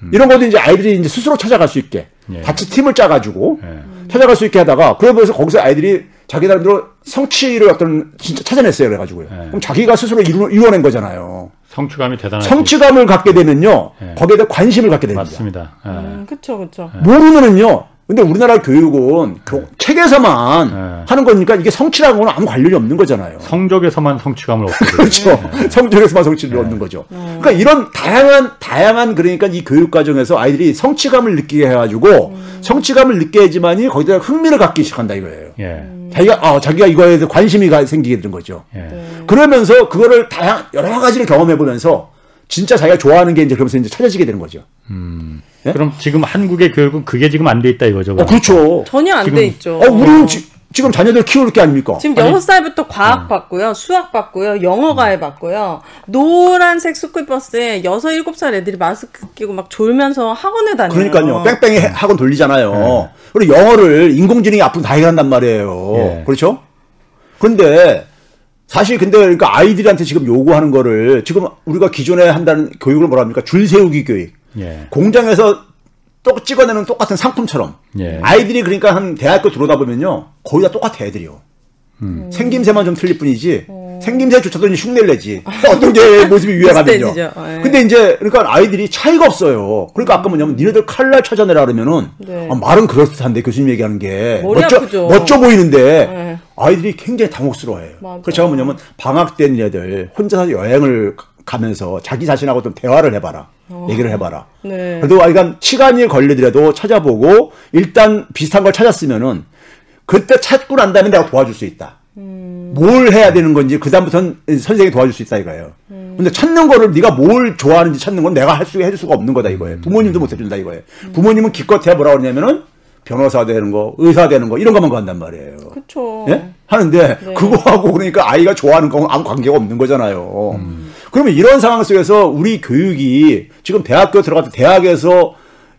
음. 이런 것도 이제 아이들이 이제 스스로 찾아갈 수 있게. 예. 같이 팀을 짜가지고 예. 찾아갈 수 있게 하다가 그러면서 거기서 아이들이 자기 나름대로 성취를 어떤 진짜 찾아냈어요. 그래가지고요. 예. 그럼 자기가 스스로 이루, 이뤄낸 거잖아요. 성취감이 대단하죠. 성취감을 갖게 되면요. 예. 거기에 대해 관심을 갖게 됩니다. 맞습니다. 그렇죠. 예. 음, 그렇죠. 예. 모르면은요. 근데 우리나라 교육은 교, 예. 책에서만 예. 하는 거니까 이게 성취라고는 아무 관련이 없는 거잖아요. 성적에서만 성취감을 얻게 되죠. 그렇죠. 예. 성적에서만 성취를 예. 얻는 거죠. 예. 그러니까 이런 다양한 다양한 그러니까 이 교육 과정에서 아이들이 성취감을 느끼게 해가지고 음. 성취감을 느껴야지만이 거기다가 흥미를 갖기 시작한다 이거예요. 예. 자기가 아 자기가 이거에 대해서 관심이 생기게 되는 거죠. 예. 그러면서 그거를 다양 여러 가지를 경험해 보면서 진짜 자기가 좋아하는 게 이제 그러면서 이제 찾아지게 되는 거죠. 음. 네? 그럼 지금 한국의 교육은 그게 지금 안 돼 있다 이거죠? 어, 그렇죠. 전혀 안 돼 있죠. 어, 우리는 어. 지, 지금 자녀들 키울 게 아닙니까? 지금 아니, 여섯 살부터 과학 어. 받고요, 수학 받고요, 영어 과외 받고요, 노란색 스쿨버스에 여섯, 일곱 살 애들이 마스크 끼고 막 졸면서 학원에 다녀요. 그러니까요. 뺑뺑이 학원 돌리잖아요. 네. 그리고 영어를 인공지능이 앞으로 다 해결한단 말이에요. 네. 그렇죠? 그런데 사실 근데 그러니까 아이들한테 지금 요구하는 거를 지금 우리가 기존에 한다는 교육을 뭐라 합니까? 줄 세우기 교육. 예. 공장에서 또 찍어내는 똑같은 상품처럼 예. 아이들이 그러니까 한 대학교 들어오다 보면요 거의 다 똑같아 애들이요. 음. 생김새만 좀 틀릴 뿐이지 음. 생김새조차도 흉내를 내지 어떤 게 모습이 유행하면요. 근데 이제 그러니까 아이들이 차이가 없어요. 그러니까 아까 뭐냐면 니네들 칼날 찾아내라 그러면은 네. 아, 말은 그럴듯한데 교수님 얘기하는 게 멋져, 멋져 보이는데 네. 아이들이 굉장히 당혹스러워해요. 그래서 제가 뭐냐면 방학 때 니네들 혼자서 여행을 가면서 자기 자신하고 좀 대화를 해봐라. 어. 얘기를 해봐라. 네. 그래도 그러니까 시간이 걸리더라도 찾아보고 일단 비슷한 걸 찾았으면은 그때 찾고 난 다음에 내가 도와줄 수 있다. 음. 뭘 해야 되는 건지 그다음부터는 선생님이 도와줄 수 있다 이거예요. 음. 근데 찾는 거를 네가 뭘 좋아하는지 찾는 건 내가 할 수, 해줄 수가 없는 거다 이거예요. 부모님도 못 해준다 이거예요. 음. 부모님은 기껏해야 뭐라고 그러냐면은 변호사 되는 거, 의사 되는 거 이런 것만 간단 말이에요. 그렇죠. 예? 하는데 네. 그거하고 그러니까 아이가 좋아하는 건 아무 관계가 없는 거잖아요. 음. 그러면 이런 상황 속에서 우리 교육이 지금 대학교 들어가서 대학에서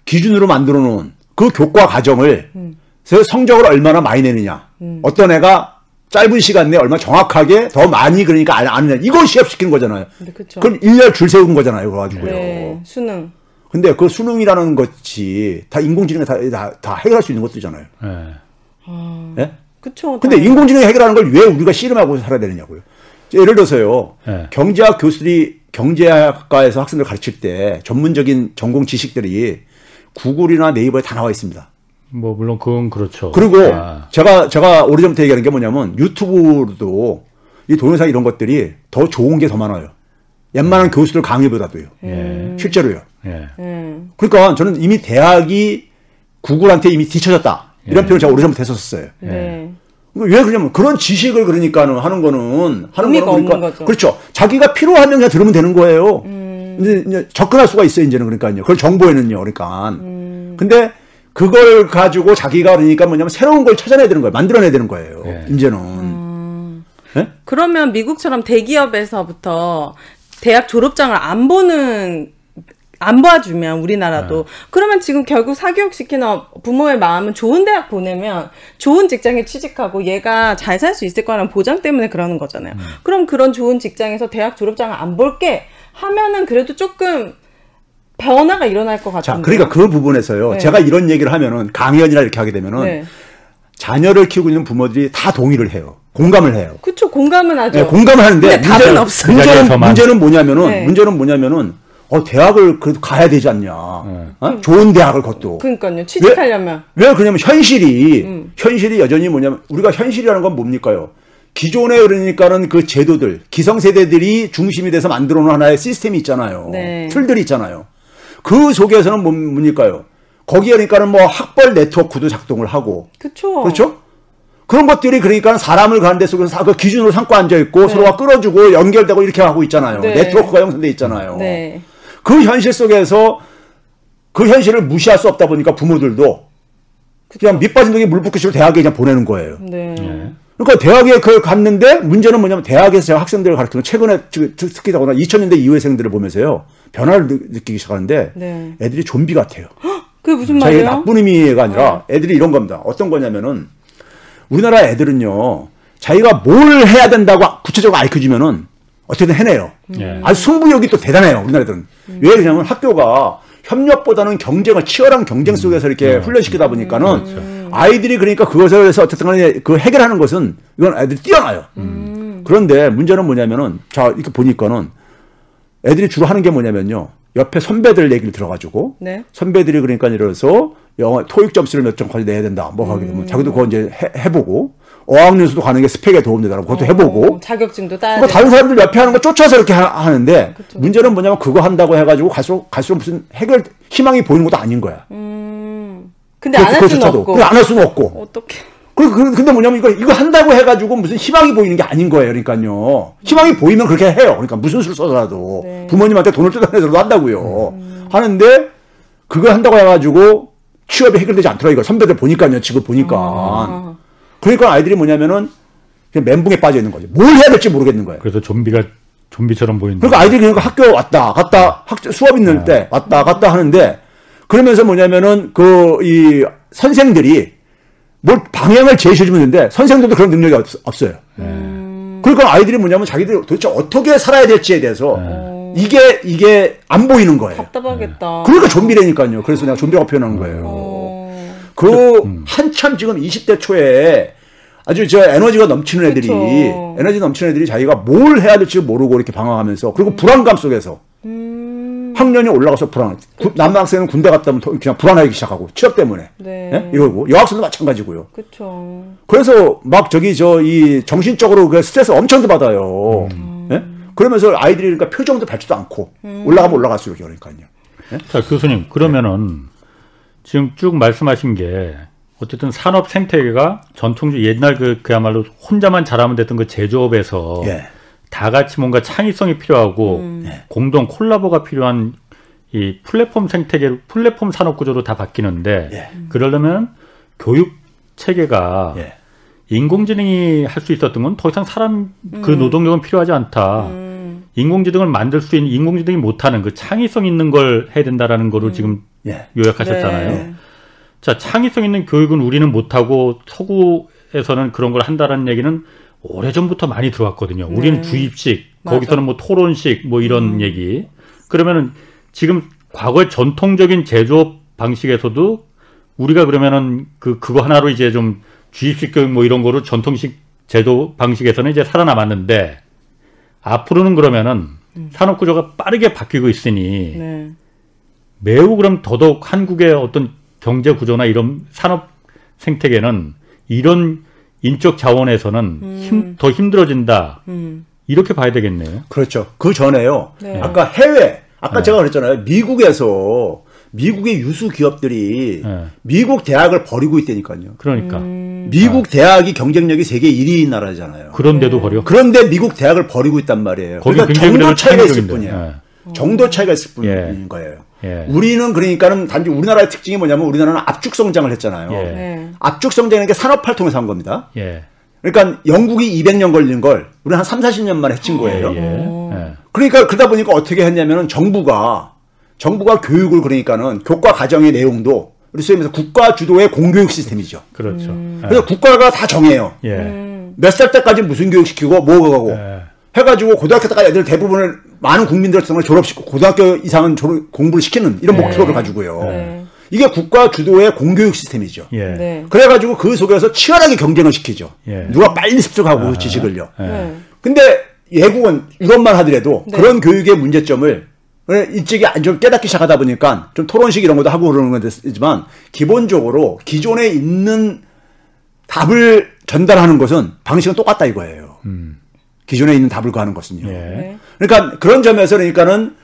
기준으로 만들어 놓은 그 교과 과정을 음. 성적을 얼마나 많이 내느냐. 음. 어떤 애가 짧은 시간 내에 얼마나 정확하게 더 많이 그러니까 아느냐. 이걸 시합시키는 거잖아요. 네, 그렇죠. 그럼 일 년 줄 세운 거잖아요. 그래가지고요. 네, 수능. 근데 그 수능이라는 것이 다 인공지능이 다, 다, 다 해결할 수 있는 것들이잖아요. 예. 네. 아, 네? 그쵸. 근데 인공지능이 해결하는 걸 왜 우리가 씨름하고 살아야 되느냐고요. 예를 들어서요. 네. 경제학 교수들이 경제학과에서 학생들 가르칠 때 전문적인 전공 지식들이 구글이나 네이버에 다 나와 있습니다. 뭐, 물론 그건 그렇죠. 그리고 아. 제가, 제가 오래전부터 얘기하는 게 뭐냐면 유튜브로도 이 동영상 이런 것들이 더 좋은 게 더 많아요. 웬만한 음. 교수들 강의보다도요. 예. 실제로요. 예. 그러니까 저는 이미 대학이 구글한테 이미 뒤쳐졌다. 이런 예. 표현을 제가 오래전부터 했었어요. 예. 왜 그러냐면 그런 지식을 그러니까 하는 거는 하는 의미가 거는 그러니까 없는 그렇죠. 자기가 필요하면 그냥 들으면 되는 거예요. 음. 이제, 이제 접근할 수가 있어요. 이제는 그러니까요. 그걸 정보에는요. 그러니까. 음. 근데 그걸 가지고 자기가 그러니까 뭐냐면 새로운 걸 찾아내야 되는 거예요. 만들어내야 되는 거예요. 예. 이제는. 음. 네? 그러면 미국처럼 대기업에서부터 대학 졸업장을 안 보는, 안 봐주면 우리나라도 네. 그러면 지금 결국 사교육시키는 부모의 마음은 좋은 대학 보내면 좋은 직장에 취직하고 얘가 잘 살 수 있을 거라는 보장 때문에 그러는 거잖아요. 음. 그럼 그런 좋은 직장에서 대학 졸업장을 안 볼게 하면은 그래도 조금 변화가 일어날 것 같은데. 자, 그러니까 그 부분에서요. 네. 제가 이런 얘기를 하면은 강연이나 이렇게 하게 되면은 네. 자녀를 키우고 있는 부모들이 다 동의를 해요. 공감을 해요. 그렇죠. 공감은 하죠. 네, 공감을 하는데 문제는, 없어요. 문제는, 문제는 뭐냐면은 네. 문제는 뭐냐면은 어 대학을 그래도 가야 되지 않냐. 네. 어? 좋은 대학을 그것도. 그러니까요. 취직하려면. 왜, 왜 그러냐면 현실이 음. 현실이 여전히 뭐냐면 우리가 현실이라는 건 뭡니까요? 기존에 그러니까는 그 제도들 기성세대들이 중심이 돼서 만들어 놓은 하나의 시스템이 있잖아요. 네. 틀들이 있잖아요. 그 속에서는 뭡니까요? 거기에 그러니까는 뭐 학벌 네트워크도 작동을 하고. 그렇죠. 그렇죠? 그런 것들이 그러니까 사람을 가는 데 속에서 그 기준으로 삼고 앉아있고 네. 서로가 끌어주고 연결되고 이렇게 하고 있잖아요. 네. 네트워크가 형성돼 있잖아요. 네. 그 현실 속에서 그 현실을 무시할 수 없다 보니까 부모들도 그냥 밑 빠진 독에 물 붓기 식으로 대학에 그냥 보내는 거예요. 네. 네. 그러니까 대학에 그걸 갔는데 문제는 뭐냐면 대학에서 제가 학생들을 가르치면 최근에 특히 다거나 이천 년대 이후생들을 보면서요. 변화를 느끼기 시작하는데 네. 애들이 좀비 같아요. 헉, 그게 무슨 말이에요? 자기 나쁜 의미가 아니라 네. 애들이 이런 겁니다. 어떤 거냐면은 우리나라 애들은요. 자기가 뭘 해야 된다고 구체적으로 알려주면은 어떻게든 해내요. 예. 아주 승부욕이 또 대단해요. 우리나라 애들은. 음. 왜 그러냐면 학교가 협력보다는 경쟁을 치열한 경쟁 속에서 이렇게 음. 훈련시키다 보니까는 음. 아이들이 그러니까 그것에 대해서 어쨌든 간에 그 해결하는 것은 이건 애들이 뛰어나요. 음. 그런데 문제는 뭐냐면은 자 이렇게 보니까는 애들이 주로 하는 게 뭐냐면요. 옆에 선배들 얘기를 들어가지고 네. 선배들이 그러니까 예를 들어서 영어 토익 점수를 몇 점까지 내야 된다. 뭐 하게 되면 음. 자기도 그거 이제 해, 해보고 어학연수도 가는 게 스펙에 도움되더라고. 그것도 어, 해보고 자격증도 따야 그러니까 다른 사람들 옆에 하는 거 쫓아서 이렇게 하, 하는데 그쵸. 문제는 뭐냐면 그거 한다고 해가지고 갈수록 갈수록 무슨 해결 희망이 보이는 것도 아닌 거야. 음. 근데 안 할 수는 없고. 안 할 수는 없고. 어떻게? 그 근데 뭐냐면 이거 이거 한다고 해가지고 무슨 희망이 보이는 게 아닌 거예요. 그러니까요. 희망이 음. 보이면 그렇게 해요. 그러니까 무슨 수를 써서라도 네. 부모님한테 돈을 뜯어내서라도 한다고요. 음. 하는데 그거 한다고 해가지고 취업이 해결되지 않더라 이거 선배들 보니까요. 지금 보니까. 아. 그러니까 아이들이 뭐냐면은 그냥 멘붕에 빠져 있는 거지. 뭘 해야 될지 모르겠는 거예요. 그래서 좀비가 좀비처럼 보인다. 그러니까 아이들이 그러니까 학교 왔다 갔다 학교 수업 있는 네. 때 왔다 갔다 하는데 그러면서 뭐냐면은 그 이 선생들이 뭘 방향을 제시해주면 되는데 선생들도 그런 능력이 없, 없어요. 음. 그러니까 아이들이 뭐냐면 자기들이 도대체 어떻게 살아야 될지에 대해서 음. 이게 이게 안 보이는 거예요. 답답하겠다. 그러니까 좀비라니까요. 그래서 내가 좀비라고 표현한 거예요. 음. 그 음. 한참 지금 이십 대 초에 아주 저 에너지가 넘치는 애들이 그쵸. 에너지 넘치는 애들이 자기가 뭘 해야 될지 모르고 이렇게 방황하면서 그리고 음. 불안감 속에서 음. 학년이 올라가서 불안. 남학생은 군대 갔다 오면 그냥 불안하기 시작하고 취업 때문에 네. 예? 이러고 여학생도 마찬가지고요. 그렇죠. 그래서 막 저기 저 이 정신적으로 그 스트레스 엄청 받아요. 음. 예? 그러면서 아이들이 그러니까 표정도 밝지도 않고 음. 올라가면 올라갈수록 그러니까요. 네? 자, 교수님 그러면은 네. 지금 쭉 말씀하신 게 어쨌든 산업 생태계가 전통주 옛날 그 그야말로 혼자만 잘하면 됐던 그 제조업에서 예. 다 같이 뭔가 창의성이 필요하고 음. 공동 콜라보가 필요한 이 플랫폼 생태계, 플랫폼 산업 구조로 다 바뀌는데 예. 그러려면 교육 체계가 예. 인공지능이 할 수 있었던 건 더 이상 사람 음. 그 노동력은 필요하지 않다. 음. 인공지능을 만들 수 있는 인공지능이 못하는 그 창의성 있는 걸 해야 된다라는 거로 음. 지금 예. 요약하셨잖아요. 네. 자, 창의성 있는 교육은 우리는 못하고 서구에서는 그런 걸 한다라는 얘기는 오래전부터 많이 들어왔거든요. 우리는 네. 주입식, 맞아. 거기서는 뭐 토론식 뭐 이런 음. 얘기. 그러면은 지금 과거의 전통적인 제조업 방식에서도 우리가 그러면은 그, 그거 하나로 이제 좀 주입식 교육 뭐 이런 거로 전통식 제도 방식에서는 이제 살아남았는데 앞으로는 그러면은 음. 산업 구조가 빠르게 바뀌고 있으니 네. 매우 그럼 더더욱 한국의 어떤 경제 구조나 이런 산업 생태계는 이런 인적 자원에서는 음. 힘, 더 힘들어진다. 음. 이렇게 봐야 되겠네요. 그렇죠. 그 전에요. 네. 아까 해외, 아까 네. 제가 그랬잖아요. 미국에서 미국의 유수 기업들이 네. 미국 대학을 버리고 있다니까요. 그러니까. 음. 미국 대학이 경쟁력이 세계 일 위인 나라잖아요. 그런데도 버려. 그런데 미국 대학을 버리고 있단 말이에요. 그러니까 정도 차이가 있을 뿐이에요. 네. 정도 차이가 있을 뿐인 예. 거예요. 예. 우리는 그러니까는 단지 우리나라의 특징이 뭐냐면 우리나라는 압축 성장을 했잖아요. 예. 예. 압축 성장이라는 게 산업화를 통해서 한 겁니다. 예. 그러니까 영국이 이백 년 걸린 걸 우리는 한 삼사십 년 만에 해친 거예요. 예. 예. 그러니까 그러다 보니까 어떻게 했냐면은 정부가 정부가 교육을 그러니까는 교과 과정의 내용도 우리 선생님께서 국가 주도의 공교육 시스템이죠. 그렇죠. 음. 그래서 예. 국가가 다 정해요. 예. 몇 살 때까지 무슨 교육 시키고 뭐가 가고. 예. 해가지고 고등학교 때까지 애들 대부분을 많은 국민들을 졸업시키고 고등학교 이상은 졸업, 공부를 시키는 이런 네. 목표를 가지고요. 네. 이게 국가 주도의 공교육 시스템이죠. 예. 네. 그래가지고 그 속에서 치열하게 경쟁을 시키죠. 예. 누가 빨리 습득하고 아, 지식을요. 예. 네. 근데 외국은 유럽만 하더라도 네. 그런 교육의 문제점을 일찍이 좀 깨닫기 시작하다 보니까 좀 토론식 이런 것도 하고 그러는 거지만 기본적으로 기존에 있는 답을 전달하는 것은 방식은 똑같다 이거예요. 음. 기존에 있는 답을 구하는 것은요. 예. 그러니까 그런 점에서 그러니까는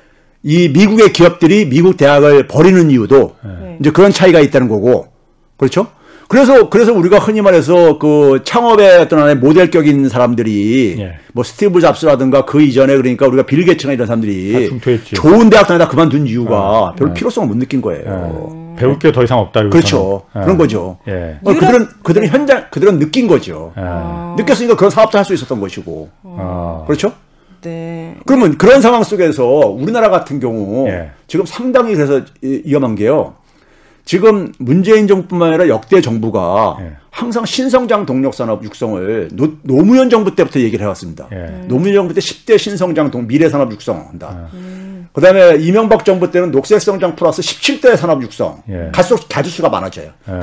이 미국의 기업들이 미국 대학을 버리는 이유도 예. 이제 그런 차이가 있다는 거고. 그렇죠? 그래서, 그래서 우리가 흔히 말해서 그 창업의 어떤 하나의 모델격인 사람들이 예. 뭐 스티브 잡스라든가 그 이전에 그러니까 우리가 빌 게츠나 이런 사람들이 좋은 대학 다니다 그만둔 이유가 어. 별로 예. 필요성을 못 느낀 거예요. 예. 배울 게 더 이상 없다. 여기서는. 그렇죠. 예. 그런 거죠. 예. 유럽... 그들은, 그들은 현장, 그들은 느낀 거죠. 예. 아... 느꼈으니까 그런 사업도 할 수 있었던 것이고. 아... 그렇죠? 네. 그러면 그런 상황 속에서 우리나라 같은 경우 예. 지금 상당히 그래서 위험한 게요. 지금 문재인 정부뿐만 아니라 역대 정부가 예. 항상 신성장 동력산업 육성을 노, 노무현 정부 때부터 얘기를 해왔습니다. 예. 노무현 정부 때 십 대 신성장 동, 미래산업 육성한다. 예. 그 다음에 이명박 정부 때는 녹색성장 플러스 십칠 대 산업 육성. 예. 갈수록 가짓수가 많아져요. 예.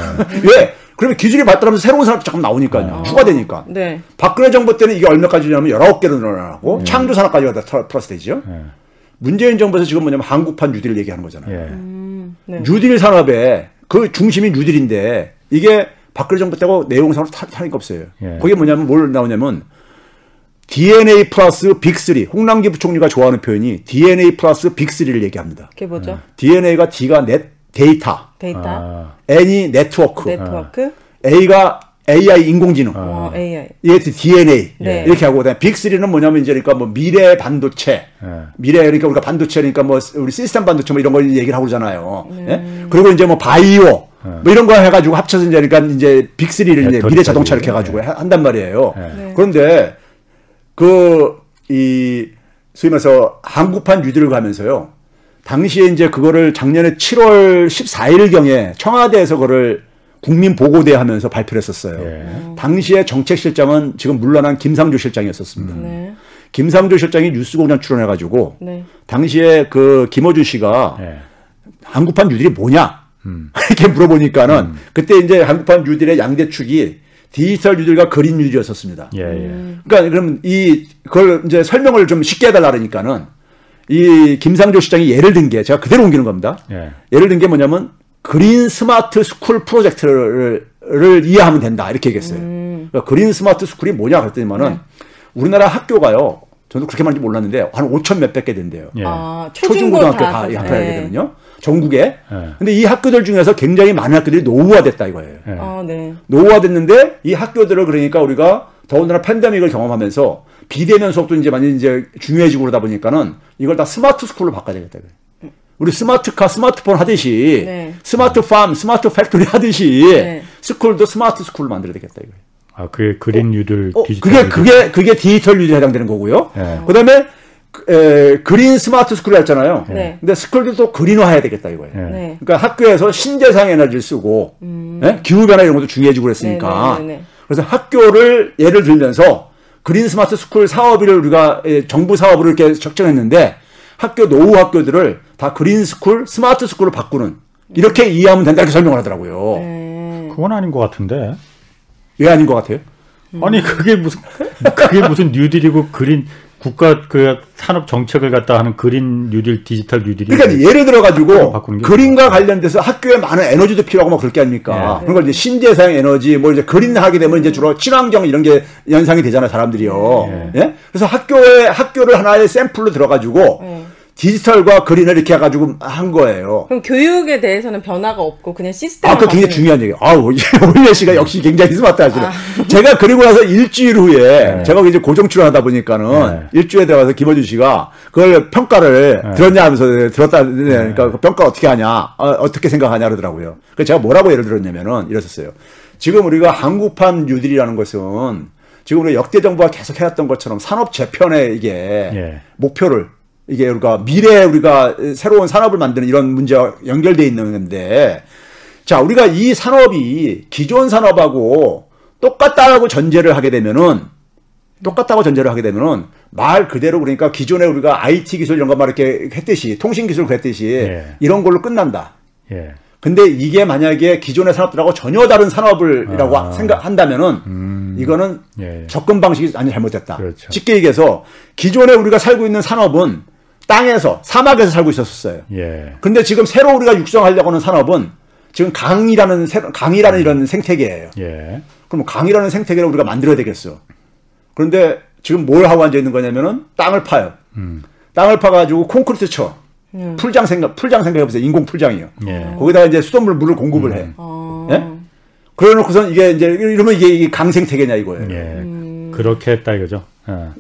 왜? 그러면 기준이 발달하면서 새로운 산업이 자꾸 나오니까요. 아. 추가되니까. 네. 박근혜 정부 때는 이게 얼마까지냐면 열아홉 개로 늘어나고 예. 창조산업까지가 다 플러스 되죠. 예. 문재인 정부에서 지금 뭐냐면 한국판 뉴딜 얘기하는 거잖아요. 예. 네. 뉴딜 산업의 그 중심이 뉴딜인데 이게 박근혜 정부 때고 내용상으로 타는 게 없어요. 예. 그게 뭐냐면 뭘 나오냐면 디엔에이 플러스 빅삼, 홍남기 부총리가 좋아하는 표현이 디엔에이 플러스 빅삼을 얘기합니다. 그게 뭐죠? 아. 디엔에이가 D가 넷, 데이터, 데이터. 아. N이 네트워크, 네트워크. 아. A가 에이아이 인공지능, 아. 에이아이. 이게 디엔에이 네. 이렇게 하고 그다음에 빅삼은 뭐냐면 이제 그러니까 뭐 미래 반도체, 네. 미래 그러니까 우리가 반도체 그러니까 뭐 우리 시스템 반도체 뭐 이런 걸 얘기를 하고 그러잖아요. 음. 예? 그리고 이제 뭐 바이오 네. 뭐 이런 거 해가지고 합쳐서 이제 그러니까 이제 빅삼을 이제 미래 자동차 이렇게 해가지고 네. 한단 말이에요. 네. 그런데 그 이 소위 말해서 한국판 뉴딜을 가면서요. 당시에 이제 그거를 작년에 칠월 십사일 경에 청와대에서 그거를 국민 보고대 하면서 발표를 했었어요. 예. 당시에 정책실장은 지금 물러난 김상조 실장이었었습니다. 음. 네. 김상조 실장이 뉴스공장 출연해가지고 네. 당시에 그 김어준 씨가 예. 한국판 뉴딜이 뭐냐 음. 이렇게 물어보니까는 음. 그때 이제 한국판 뉴딜의 양대축이 디지털 뉴딜과 그린 뉴딜이었었습니다. 예, 예. 그러니까 그럼 이 그걸 이제 설명을 좀 쉽게 해달라 그러니까는 이 김상조 실장이 예를 든 게 제가 그대로 옮기는 겁니다. 예. 예를 든 게 뭐냐면. 그린 스마트 스쿨 프로젝트를 이해하면 된다 이렇게 얘기했어요. 음. 그러니까 그린 스마트 스쿨이 뭐냐 그랬더니만은 네. 우리나라 학교가요 저도 그렇게 많은지 몰랐는데 한 오천 몇백 개 된대요. 예. 아, 초중고등학교 다 이 학교 알게 되면요. 전국에. 예. 근데 이 학교들 중에서 굉장히 많은 학교들이 노후화됐다 이거예요. 예. 아, 네. 노후화됐는데 이 학교들을 그러니까 우리가 더군다나 팬데믹을 경험하면서 비대면 수업도 이제 많이 이제 중요해지고 그러다 보니까는 이걸 다 스마트 스쿨로 바꿔야 되겠다. 우리 스마트카, 스마트폰 하듯이 네. 스마트팜, 스마트 팩토리 하듯이 네. 스쿨도 스마트 스쿨로 만들어야 되겠다 이거예요. 아, 그게 그린 뉴딜 어, 어, 디지털 그게, 뉴딜. 그게, 그게 디지털 뉴딜에 해당되는 거고요. 네. 그 다음에, 그린 스마트 스쿨을 했잖아요. 네. 근데 스쿨도 또 그린화 해야 되겠다 이거예요. 네. 그러니까 학교에서 신재생 에너지를 쓰고, 음. 네? 기후변화 이런 것도 중요해지고 그랬으니까. 네, 네, 네, 네. 그래서 학교를 예를 들면서 그린 스마트 스쿨 사업을 우리가 정부 사업으로 이렇게 적정했는데 학교 노후 학교들을 다 그린 스쿨, 스마트 스쿨로 바꾸는 이렇게 이해하면 된다 이렇게 설명을 하더라고요. 네. 그건 아닌 것 같은데. 왜 아닌 것 같아요? 음. 아니 그게 무슨 그게 무슨 뉴딜이고 그린 국가 그 산업 정책을 갖다 하는 그린 뉴딜 디지털 뉴딜이 그러니까 예를 들어 가지고 그린과 관련돼서 학교에 많은 에너지도 필요하고 막 그렇게 아닙니까? 네. 그런 걸 이제 신재생 에너지 뭐 이제 그린 하게 되면 이제 주로 친환경 이런 게 연상이 되잖아요 사람들이요. 네. 예? 그래서 학교에 학교를 하나의 샘플로 들어 가지고. 네. 디지털과 그린을 이렇게 해가지고 한 거예요. 그럼 교육에 대해서는 변화가 없고 그냥 시스템. 아까 굉장히 중요한 얘기. 아, 오윤회 씨가 역시 굉장히 스마트 하시네. 아. 제가 그리고 나서 일주일 후에 네. 제가 이제 고정 출연하다 보니까는 네. 일주일에 들어가서 김어준 씨가 그걸 평가를 네. 들었냐 하면서 들었다. 네. 그러니까 평가 어떻게 하냐, 아, 어떻게 생각하냐 그러더라고요. 그래서 제가 뭐라고 예를 들었냐면은 이랬었어요. 지금 우리가 한국판 뉴딜이라는 것은 지금 우리 역대 정부가 계속 해왔던 것처럼 산업 재편의 이게 네. 목표를 이게 우리가 미래에 우리가 새로운 산업을 만드는 이런 문제와 연결되어 있는 건데, 자, 우리가 이 산업이 기존 산업하고 똑같다고 전제를 하게 되면은, 똑같다고 전제를 하게 되면은, 말 그대로 그러니까 기존에 우리가 아이티 기술 이런 거 막 이렇게 했듯이, 통신 기술 그랬듯이, 예. 이런 걸로 끝난다. 예. 근데 이게 만약에 기존의 산업들하고 전혀 다른 산업이라고 아, 생각한다면은, 음, 이거는 예, 예. 접근 방식이 아니 잘못됐다. 그렇죠. 쉽게 얘기해서, 기존에 우리가 살고 있는 산업은 땅에서, 사막에서 살고 있었어요. 예. 근데 지금 새로 우리가 육성하려고 하는 산업은 지금 강이라는, 새로, 강이라는 음. 이런 생태계예요. 예. 그럼 강이라는 생태계를 우리가 만들어야 되겠어. 그런데 지금 뭘 하고 앉아 있는 거냐면은 땅을 파요. 음. 땅을 파가지고 콘크리트 쳐. 음. 풀장 생각, 풀장 생각해보세요. 인공 풀장이요. 예. 거기다가 이제 수돗물, 물을 공급을 음. 해. 어. 예? 그래 놓고선 이게 이제 이러면 이게 강생태계냐 이거예요. 예. 음. 그렇게 했다 이거죠. 어.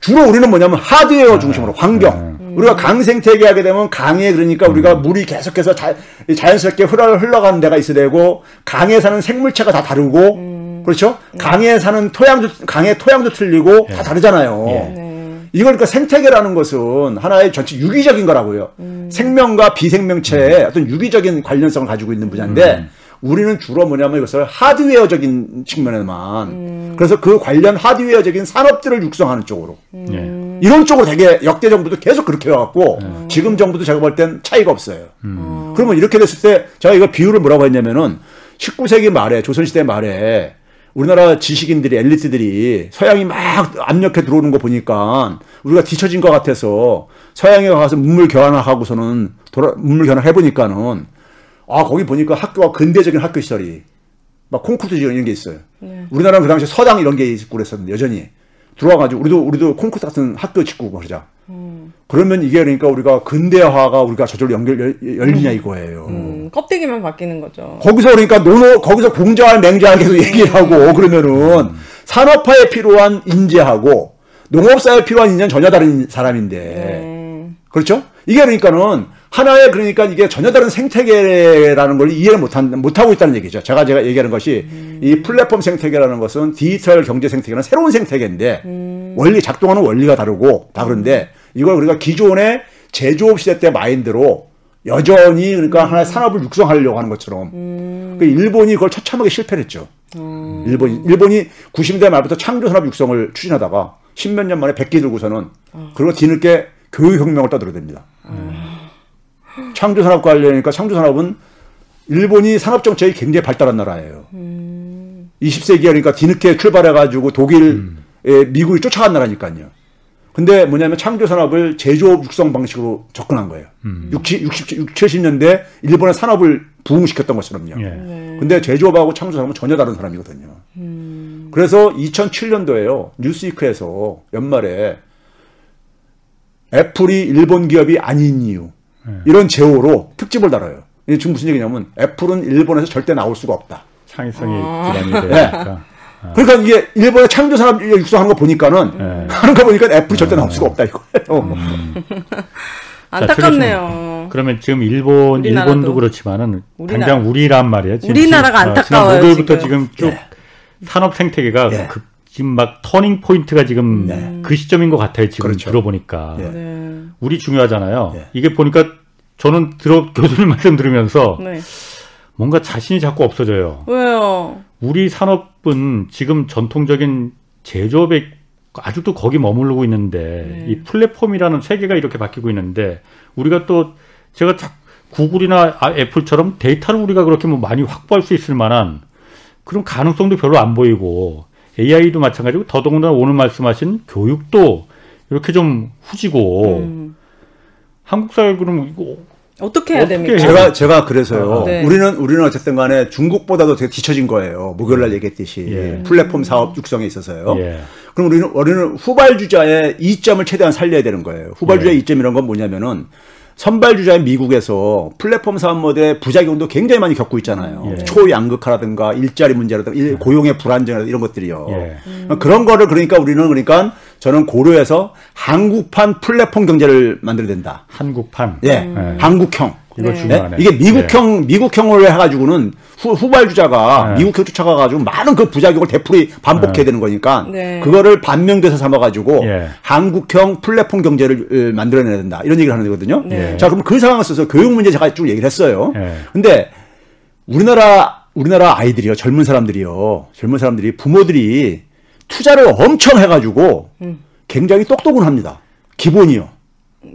주로 우리는 뭐냐면 하드웨어 중심으로, 어. 환경. 어. 우리가 강생태계 하게 되면 강에 그러니까 우리가 음. 물이 계속해서 자, 자연스럽게 흘러, 흘러가는 데가 있어야 되고 강에 사는 생물체가 다 다르고 음. 그렇죠? 음. 강에 사는 토양도 강의 토양도 틀리고 예. 다 다르잖아요. 예. 네. 이걸 그러니까 생태계라는 것은 하나의 전체 유기적인 거라고요. 음. 생명과 비생명체의 음. 어떤 유기적인 관련성을 가지고 있는 분야인데 음. 우리는 주로 뭐냐면 이것을 하드웨어적인 측면에만 음. 그래서 그 관련 하드웨어적인 산업들을 육성하는 쪽으로 음. 이런 쪽으로 되게 역대 정부도 계속 그렇게 해왔고 음. 지금 정부도 제가 볼 땐 차이가 없어요. 음. 그러면 이렇게 됐을 때 제가 이거 비유를 뭐라고 했냐면은 십구 세기 말에 조선시대 말에 우리나라 지식인들이 엘리트들이 서양이 막 압력해 들어오는 거 보니까 우리가 뒤처진 것 같아서 서양에 가서 문물 교환하고서는 돌아, 문물 교환을 해보니까는 아, 거기 보니까 학교가 근대적인 학교 시설이, 막 콘크리트 지형 이런 게 있어요. 네. 우리나라는 그 당시에 서당 이런 게 있고 그랬었는데, 여전히. 들어와가지고, 우리도, 우리도 콘크리트 같은 학교 짓고 그러자. 음. 그러면 이게 그러니까 우리가 근대화가 우리가 저절로 연결, 열, 열리냐 이거예요. 음, 껍데기만 바뀌는 거죠. 거기서 그러니까 노노, 거기서 공자와 맹자와 계속 얘기를 하고, 그러면은, 음. 산업화에 필요한 인재하고, 농업사에 필요한 인재는 전혀 다른 사람인데. 음. 그렇죠? 이게 그러니까는, 하나의 그러니까 이게 전혀 다른 생태계라는 걸 이해를 못한 못하고 있다는 얘기죠. 제가 제가 얘기하는 것이 음. 이 플랫폼 생태계라는 것은 디지털 경제 생태계는 새로운 생태계인데 음. 원리 작동하는 원리가 다르고 다 그런데 이걸 우리가 기존의 제조업 시대 때 마인드로 여전히 그러니까 음. 하나의 산업을 육성하려고 하는 것처럼 음. 그러니까 일본이 그걸 처참하게 실패를 했죠. 음. 일본이 일본이 구십 년대 말부터 창조 산업 육성을 추진하다가 십몇 년 만에 백기 들고서는 어. 그리고 뒤늦게 교육혁명을 떠들어댑니다. 음. 창조산업 관련이니까 창조산업은 일본이 산업정책이 굉장히 발달한 나라예요. 음. 이십 세기에 그러니까 뒤늦게 출발해가지고 독일, 음. 예, 미국이 쫓아간 나라니까요. 근데 뭐냐면 창조산업을 제조업 육성 방식으로 접근한 거예요. 음. 육십, 육십, 칠십 년대 일본의 산업을 부흥시켰던 것처럼요. 예. 네. 근데 제조업하고 창조산업은 전혀 다른 사람이거든요. 음. 그래서 이천칠 년도에요. 뉴스위크에서 연말에 애플이 일본 기업이 아닌 이유. 네. 이런 제호로 특집을 다뤄요. 이게 지금 무슨 얘기냐면 애플은 일본에서 절대 나올 수가 없다. 창의성이 부담이 아. 되니까. 네. 아. 그러니까 이게 일본의 창조 산업 육성하는 거 보니까는 네. 하는 거 보니까 애플이 네. 절대 나올 수가 없다 이거예요. 음. 안타깝네요. 자, 그러면 지금 일본 우리나라도. 일본도 그렇지만은 우리나라. 당장 우리란 말이에요. 지금 우리나라가 지금, 안타까워요. 지난 목요일부터 지금, 지금 쭉 네. 산업 생태계가 네. 그, 지금 막 터닝 포인트가 지금 네. 그 시점인 것 같아요. 지금 그렇죠. 들어보니까 네. 우리 중요하잖아요. 네. 이게 보니까 저는 들어 교수님 말씀 들으면서 네. 뭔가 자신이 자꾸 없어져요. 왜요? 우리 산업은 지금 전통적인 제조업에 아직도 거기 머무르고 있는데 네. 이 플랫폼이라는 세계가 이렇게 바뀌고 있는데 우리가 또 제가 구글이나 애플처럼 데이터를 우리가 그렇게 뭐 많이 확보할 수 있을 만한 그런 가능성도 별로 안 보이고 에이아이도 마찬가지고 더더군다나 오늘 말씀하신 교육도 이렇게 좀 후지고 음. 한국 사회 그럼 이거 어떻게 해야 어떻게 됩니까? 제가 제가 그래서요. 아, 네. 우리는 우리는 어쨌든 간에 중국보다도 되게 뒤처진 거예요. 목요일 날 얘기했듯이 예. 플랫폼 사업 육성에 있어서요. 예. 그럼 우리는 우리는 후발주자의 이점을 최대한 살려야 되는 거예요. 후발주자의 예. 이점이란 건 뭐냐면은 선발주자인 미국에서 플랫폼 사업 모델의 부작용도 굉장히 많이 겪고 있잖아요. 예. 초양극화라든가 일자리 문제라든가 일, 고용의 불안정이라든가 이런 것들이요. 예. 음. 그런 거를 그러니까 우리는 그러니까 저는 고려해서 한국판 플랫폼 경제를 만들어야 된다. 한국판. 예. 음. 한국형. 이거 네. 중요하네. 이게 미국형 네. 미국형으로 해가지고는 후, 후발주자가 네. 미국형 쫓아가가지고 많은 그 부작용을 되풀이 반복해야 네. 되는 거니까 네. 그거를 반면교사 삼아가지고 네. 한국형 플랫폼 경제를 만들어내야 된다 이런 얘기를 하는 거거든요. 네. 자, 그럼 그 상황에 있어서 교육 문제 제가 쭉 얘기를 했어요. 네. 근데 우리나라 우리나라 아이들이요, 젊은 사람들이요, 젊은 사람들이 부모들이 투자를 엄청 해가지고 음. 굉장히 똑똑은 합니다. 기본이요.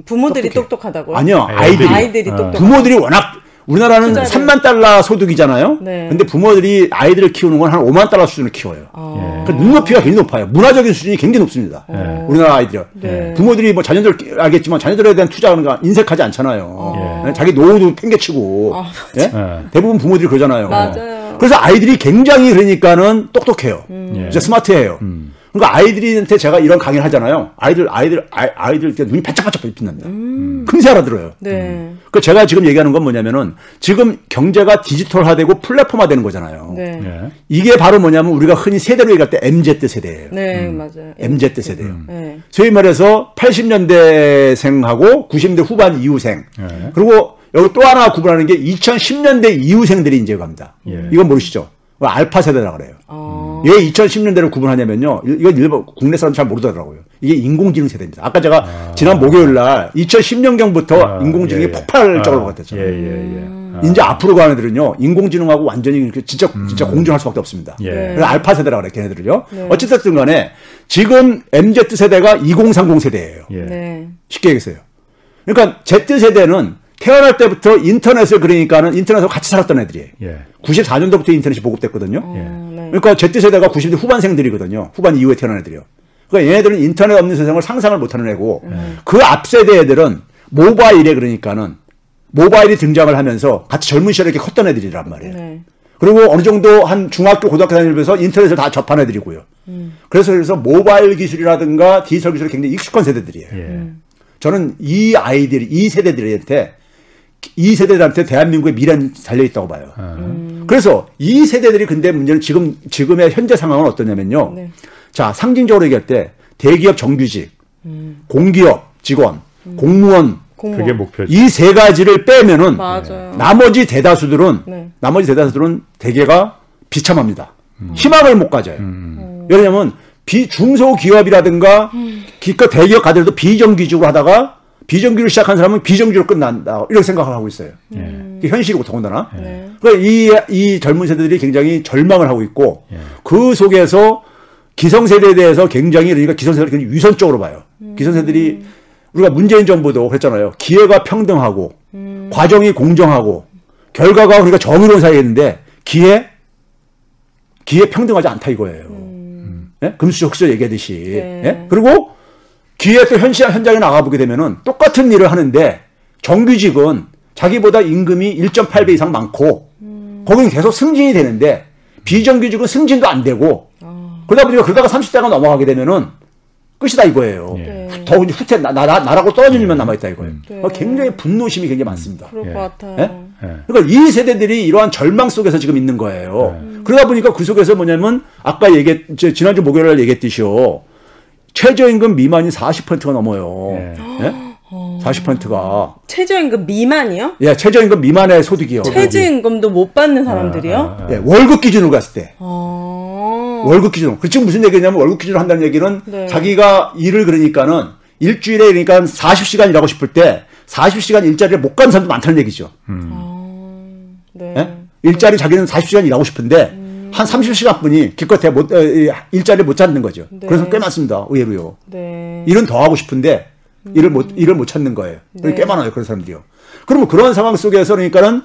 부모들이 똑똑해. 똑똑하다고요? 아니요. 아이들이. 아이들이 똑똑. 부모들이 워낙 우리나라는 투자를... 삼만 달러 소득이잖아요. 네. 근데 부모들이 아이들을 키우는 건 한 오만 달러 수준을 키워요. 아... 그 눈높이가 굉장히 높아요. 문화적인 수준이 굉장히 높습니다. 네. 우리나라 아이들. 네. 부모들이 뭐 자녀들 알겠지만 자녀들에 대한 투자하는 거 인색하지 않잖아요. 아... 자기 노후도 팽개치고. 아, 예? 네. 대부분 부모들이 그러잖아요. 맞아요. 그래서 아이들이 굉장히 그러니까는 똑똑해요. 음. 이제 스마트해요. 음. 그러니까 아이들한테 제가 이런 강의를 하잖아요. 아이들, 아이들, 아이, 아이들 눈이 반짝반짝 빛난다. 음. 금세 알아들어요. 네. 음. 그 제가 지금 얘기하는 건 뭐냐면은 지금 경제가 디지털화되고 플랫폼화되는 거잖아요. 네. 네. 이게 바로 뭐냐면 우리가 흔히 세대로 얘기할 때 엠지 때 세대예요. 네, 음. 맞아요. 엠지 때 세대예요. 음. 네. 소위 말해서 팔십 년대생하고 구십 년대 후반 이후생. 네. 그리고 여기 또 하나 구분하는 게 이천십 년대 이후생들이 이제 갑니다. 네. 이건 모르시죠? 알파 세대라고 그래요. 아. 왜 이천십 년대를 구분하냐면요. 이건 일본 국내 사람 잘 모르더라고요. 이게 인공지능 세대입니다. 아까 제가 아. 지난 목요일 날 이천십 년경부터 아. 인공지능이 예. 폭발적으로 같았잖아요. 예. 예. 예. 아. 이제 앞으로 가는 애들은요. 인공지능하고 완전히 진짜 진짜 음. 공존할 수밖에 없습니다. 예. 그래서 알파 세대라고 그래요. 걔네들은요. 네. 어쨌든 간에 지금 엠지 세대가 이공삼공 세대예요. 예. 네. 쉽게 얘기했어요. 그러니까 Z 세대는 태어날 때부터 인터넷을 그러니까는 인터넷하고 같이 살았던 애들이에요. 예. 구십사 년도부터 인터넷이 보급됐거든요. 어, 네. 그러니까 Z세대가 구십 년대 후반생들이거든요. 후반 이후에 태어난 애들이요. 그러니까 얘네들은 인터넷 없는 세상을 상상을 못하는 애고 음. 그 앞세대 애들은 모바일에 그러니까는 모바일이 등장을 하면서 같이 젊은 시절에 이렇게 컸던 애들이란 말이에요. 네. 그리고 어느 정도 한 중학교, 고등학교 다니면서 인터넷을 다 접한 애들이고요. 음. 그래서 그래서 모바일 기술이라든가 디지털 기술이 굉장히 익숙한 세대들이에요. 예. 저는 이 아이들, 이 세대들한테 이 세대들한테 대한민국의 미래는 달려있다고 봐요. 음. 그래서 이 세대들이 근데 문제는 지금, 지금의 현재 상황은 어떠냐면요. 네. 자, 상징적으로 얘기할 때 대기업 정규직, 음. 공기업 직원, 음. 공무원. 공무원. 그게 목표죠. 이 세 가지를 빼면은 맞아요. 나머지 대다수들은, 네. 나머지 대다수들은 대개가 비참합니다. 음. 희망을 못 가져요. 음. 왜냐면 비, 중소기업이라든가 음. 기껏 대기업 가더라도 비정규직으로 하다가 비정규를 시작한 사람은 비정규로 끝난다. 이렇게 생각을 하고 있어요. 예. 현실이고 더군다나. 예. 그러니까 이, 이 젊은 세대들이 굉장히 절망을 하고 있고 예. 그 속에서 기성세대에 대해서 굉장히 그러니까 기성세대를 굉장히 위선적으로 봐요. 음. 기성세대들이 우리가 문재인 정부도 그랬잖아요. 기회가 평등하고 음. 과정이 공정하고 결과가 그러니까 정의로운 사회였는데 기회, 기회 평등하지 않다 이거예요. 음. 예? 금수저 흑수저 얘기하듯이. 예. 예? 그리고 기회에 또 현장에 나가보게 되면은 똑같은 일을 하는데 정규직은 자기보다 임금이 일 점 팔 배 이상 많고 음. 거기는 계속 승진이 되는데 비정규직은 승진도 안 되고 어. 그러다 보니까 그러다가 삼십 대가 넘어가게 되면은 끝이다 이거예요. 예. 더 후퇴 나, 나, 나라고 떨어지면 예. 남아있다 이거예요. 예. 굉장히 분노심이 굉장히 많습니다. 그럴 예. 것 같아요. 예? 그러니까 이 세대들이 이러한 절망 속에서 지금 있는 거예요. 예. 그러다 보니까 그 속에서 뭐냐면 아까 얘기 지난주 목요일 날 얘기했듯이요. 최저임금 미만이 사십 퍼센트가 넘어요. 예. 예? 사십 퍼센트가. 최저임금 미만이요? 예, 최저임금 미만의 소득이요. 최저임금도 못 받는 사람들이요? 아, 아, 아. 예, 월급 기준으로 갔을 때. 아... 월급 기준으로. 그 지금 무슨 얘기냐면 월급 기준으로 한다는 얘기는 네. 자기가 일을 그러니까는 일주일에 그러니까 사십 시간 일하고 싶을 때 사십 시간 일자리를 못 가는 사람도 많다는 얘기죠. 음. 아... 네. 예? 일자리 자기는 사십 시간 일하고 싶은데 음... 한 삼십 시간 뿐이 기껏해 못, 일자리를 못 찾는 거죠. 네. 그래서 꽤 많습니다. 의외로요. 네. 일은 더 하고 싶은데 일을 못, 일을 못 찾는 거예요. 네. 꽤 많아요, 그런 사람들이요. 그러면 그런 상황 속에서 그러니까는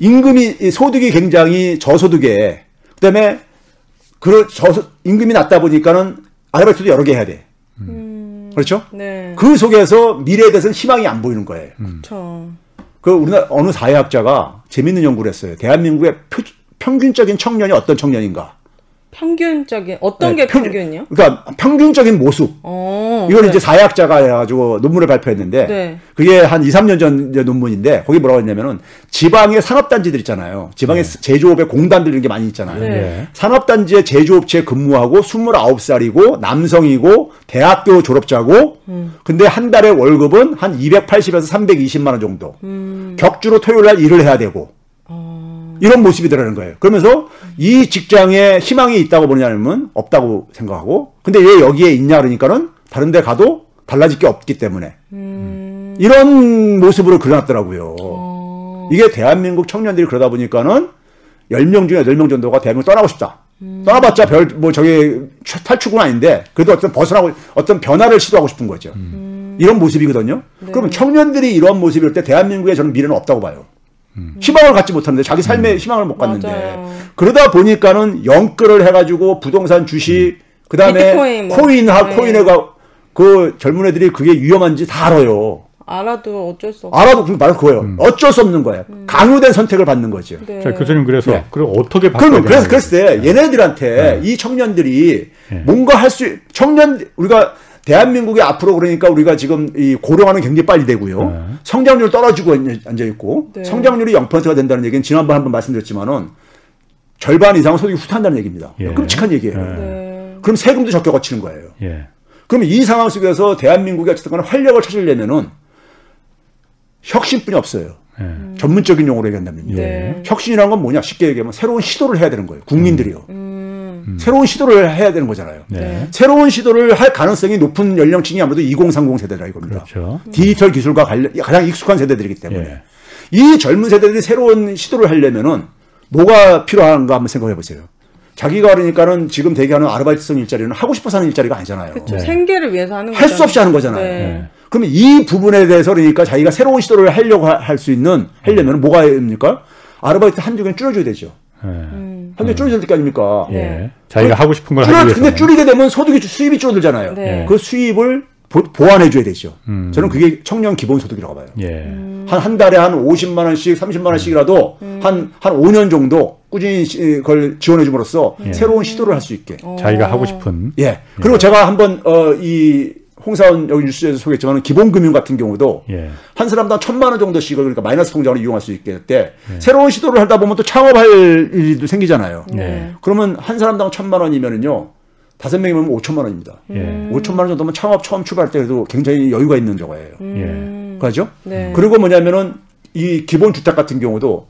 임금이, 소득이 굉장히 저소득에, 그 다음에, 그, 저소, 임금이 낮다 보니까는 아르바이트도 여러 개 해야 돼. 음. 그렇죠? 네. 그 속에서 미래에 대해서는 희망이 안 보이는 거예요. 음. 그렇죠. 그, 우리나라 어느 사회학자가 재밌는 연구를 했어요. 대한민국의 표, 평균적인 청년이 어떤 청년인가. 평균적인 어떤 네, 게 평균이요? 그러니까 평균적인 모습. 오, 이걸 네. 이제 사회학자가 해가지고 논문을 발표했는데 네. 그게 한 이삼 년 전 논문인데 거기 뭐라고 했냐면은 지방의 산업단지들 있잖아요. 지방의 네. 제조업의 공단들 이런 게 많이 있잖아요. 네. 네. 산업단지의 제조업체에 근무하고 스물아홉 살이고 남성이고 대학교 졸업자고 음. 근데 한 달에 월급은 한 이백팔십에서 삼백이십만 원 정도. 음. 격주로 토요일날 일을 해야 되고 이런 모습이더라는 거예요. 그러면서 이 직장에 희망이 있다고 보냐면 없다고 생각하고 근데 왜 여기에 있냐 그러니까는 다른 데 가도 달라질 게 없기 때문에 음... 이런 모습으로 그려놨더라고요. 어... 이게 대한민국 청년들이 그러다 보니까는 열 명 중에 여덟 명 정도가 대한민국 떠나고 싶다. 음... 떠나봤자 별 뭐 저기 탈출구는 아닌데 그래도 어떤 벗어나고 어떤 변화를 시도하고 싶은 거죠. 음... 이런 모습이거든요. 네. 그럼 청년들이 이런 모습일 때 대한민국에 저는 미래는 없다고 봐요. 희망을 갖지 못하는데 자기 삶에 음. 희망을 못 갖는데 맞아요. 그러다 보니까는 영끌을 해가지고 부동산 주식 음. 그 다음에 코인, 뭐. 코인하 네. 코인에가 그 젊은 애들이 그게 위험한지 다 알아요. 알아도 어쩔 수 없어. 알아도 그 바로 그거예요. 음. 어쩔 수 없는 거예요. 음. 강요된 선택을 받는 거죠. 네. 자 교수님 그래서 네. 그럼 어떻게 바꿔야 되는 거예요? 그래서 그랬을 때 얘네들한테 네. 이 청년들이 네. 뭔가 할 수 청년 우리가 대한민국이 앞으로 그러니까 우리가 지금 이 고령화는 굉장히 빨리 되고요. 네. 성장률 떨어지고 앉아있고 네. 성장률이 영 퍼센트가 된다는 얘기는 지난번 한번 말씀드렸지만은 절반 이상은 소득이 후퇴한다는 얘기입니다. 예. 끔찍한 얘기예요. 네. 그럼 세금도 적게 거치는 거예요. 예. 그러면 이 상황 속에서 대한민국이 어쨌든 간에 활력을 찾으려면은 혁신뿐이 없어요. 예. 전문적인 용어로 얘기한다면요. 예. 혁신이라는 건 뭐냐? 쉽게 얘기하면 새로운 시도를 해야 되는 거예요. 국민들이요. 음. 음. 음. 새로운 시도를 해야 되는 거잖아요. 네. 새로운 시도를 할 가능성이 높은 연령층이 아무래도 이공삼공 세대라 이겁니다. 그렇죠. 디지털 기술과 관련, 가장 익숙한 세대들이기 때문에. 예. 이 젊은 세대들이 새로운 시도를 하려면은 뭐가 필요한가 한번 생각해 보세요. 자기가 그러니까는 지금 대기하는 아르바이트성 일자리는 하고 싶어서 하는 일자리가 아니잖아요. 그렇죠. 네. 생계를 위해서 하는 거잖아요. 할 수 없이 하는 거잖아요. 네. 네. 그러면 이 부분에 대해서 그러니까 자기가 새로운 시도를 하려고 할 수 있는, 하려면 네. 뭐가 됩니까? 아르바이트 한두 개는 줄여줘야 되죠. 네. 음. 한대 줄어들 때까지 아닙니까? 예. 자기가 하고 싶은 걸 줄여, 하기 위해서. 근데 줄이게 되면 소득이 수입이 줄어들잖아요. 네. 그 수입을 보, 보완해줘야 되죠. 음. 저는 그게 청년 기본소득이라고 봐요. 예. 음. 한, 한 달에 한 오십만 원씩, 삼십만 원씩이라도 음. 한, 한 오 년 정도 꾸준히 그걸 지원해줌으로써 예. 새로운 시도를 할 수 있게. 음. 자기가 하고 싶은. 예. 그리고 예. 제가 한번, 어, 이, 홍사원 여기 뉴스에서 소개했지만 기본금융 같은 경우도 예. 한 사람당 천만 원 정도씩 그러니까 마이너스 통장으로 이용할 수 있게 때 예. 새로운 시도를 하다 보면 또 창업할 일도 생기잖아요. 예. 그러면 한 사람당 천만 원이면은요 다섯 명이면 오천만 원입니다. 예. 오천만 원 정도면 창업 처음 출발할 때 그래도 굉장히 여유가 있는 저거예요. 예. 그렇죠? 네. 그리고 뭐냐면은 이 기본 주택 같은 경우도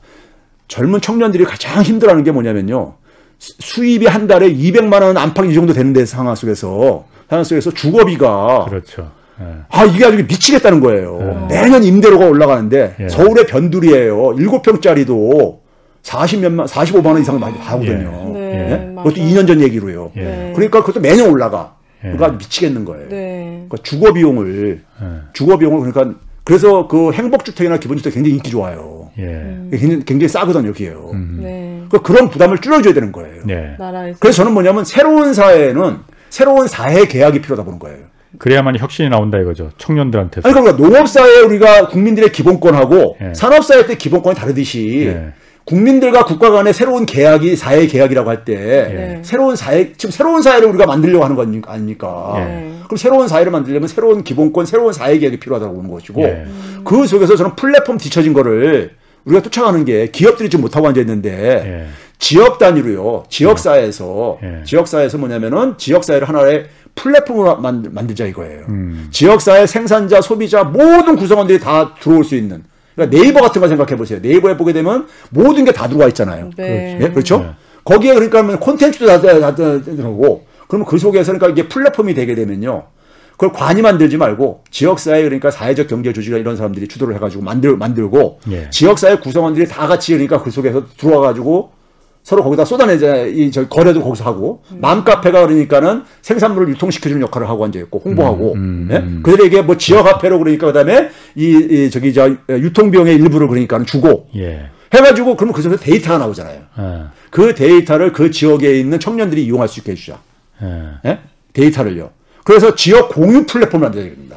젊은 청년들이 가장 힘들어하는 게 뭐냐면요 수입이 한 달에 이백만 원 안팎 이 정도 되는 데 상황 속에서. 상황 속에서 주거비가. 그렇죠. 예. 아, 이게 아주 미치겠다는 거예요. 예. 매년 임대료가 올라가는데, 예. 서울의 변두리예요. 일곱 평짜리도 사십몇만, 사십오만 원 이상을 많이 하거든요. 예. 네, 예? 그것도 이 년 전 얘기로요. 예. 그러니까 그것도 매년 올라가. 예. 그러니까 미치겠는 거예요. 네. 그러니까 주거비용을, 예. 주거비용을 그러니까, 그래서 그 행복주택이나 기본주택 굉장히 인기 좋아요. 예. 굉장히, 굉장히 싸거든요, 여기에요. 음. 네. 그러니까 그런 부담을 줄여줘야 되는 거예요. 예. 나라에서. 그래서 저는 뭐냐면 새로운 사회에는 새로운 사회 계약이 필요하다 보는 거예요. 그래야만 혁신이 나온다 이거죠. 청년들한테. 아니, 그러니까 농업사회 우리가 국민들의 기본권하고 예. 산업사회 때 기본권이 다르듯이 예. 국민들과 국가 간의 새로운 계약이 사회 계약이라고 할 때 네. 새로운 사회, 지금 새로운 사회를 우리가 만들려고 하는 거 아닙니까? 네. 그럼 새로운 사회를 만들려면 새로운 기본권, 새로운 사회 계약이 필요하다고 보는 것이고 네. 그 속에서 저는 플랫폼 뒤처진 거를 우리가 쫓아가는 게 기업들이 지금 못하고 앉아있는데 네. 지역 단위로요. 지역사회에서 네. 지역사회에서 뭐냐면은 지역사회를 하나의 플랫폼으로 만들, 만들자 이거예요. 음. 지역사회 생산자, 소비자 모든 구성원들이 다 들어올 수 있는 그러니까 네이버 같은 거 생각해 보세요. 네이버에 보게 되면 모든 게 다 들어와 있잖아요. 네. 네? 그렇죠? 네. 거기에 그러니까 콘텐츠도 다, 다, 다 들어오고 그러면 그 속에서 그러니까 이게 플랫폼이 되게 되면요. 그걸 관이 만들지 말고 지역사회 그러니까 사회적 경제 조직이나 이런 사람들이 주도를 해가지고 만들, 만들고 네. 지역사회 구성원들이 다 같이 그러니까 그 속에서 들어와가지고 서로 거기다 쏟아내자, 이, 저, 거래도 거기서 하고, 음. 맘카페가 그러니까는 생산물을 유통시켜주는 역할을 하고 앉아있고, 홍보하고, 음, 음, 예? 음. 그들에게 뭐 지역화폐로 그러니까 그 다음에, 이, 이, 저기, 저, 유통비용의 일부를 그러니까는 주고, 예. 해가지고, 그러면 그 속에서 데이터가 나오잖아요. 예. 그 데이터를 그 지역에 있는 청년들이 이용할 수 있게 해주자. 예. 예? 데이터를요. 그래서 지역 공유 플랫폼을 만들어야 됩니다.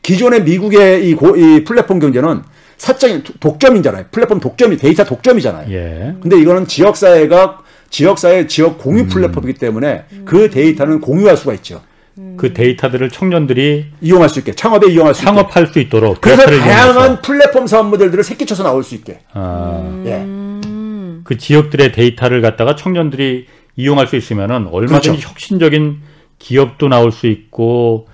기존의 미국의 이, 고, 이 플랫폼 경제는 사적인 독점이잖아요. 플랫폼 독점이 데이터 독점이잖아요. 예. 근데 이거는 지역 사회가 지역 사회 지역 공유 음. 플랫폼이기 때문에 그 데이터는 공유할 수가 있죠. 음. 그 데이터들을 청년들이 이용할 수 있게 창업에 이용할 수 창업할 있게. 수 있도록 그래서 다양한 이용해서. 플랫폼 사업 모델들을 새끼쳐서 나올 수 있게. 아. 예. 그 지역들의 데이터를 갖다가 청년들이 이용할 수 있으면은 얼마든지 그렇죠. 혁신적인 기업도 나올 수 있고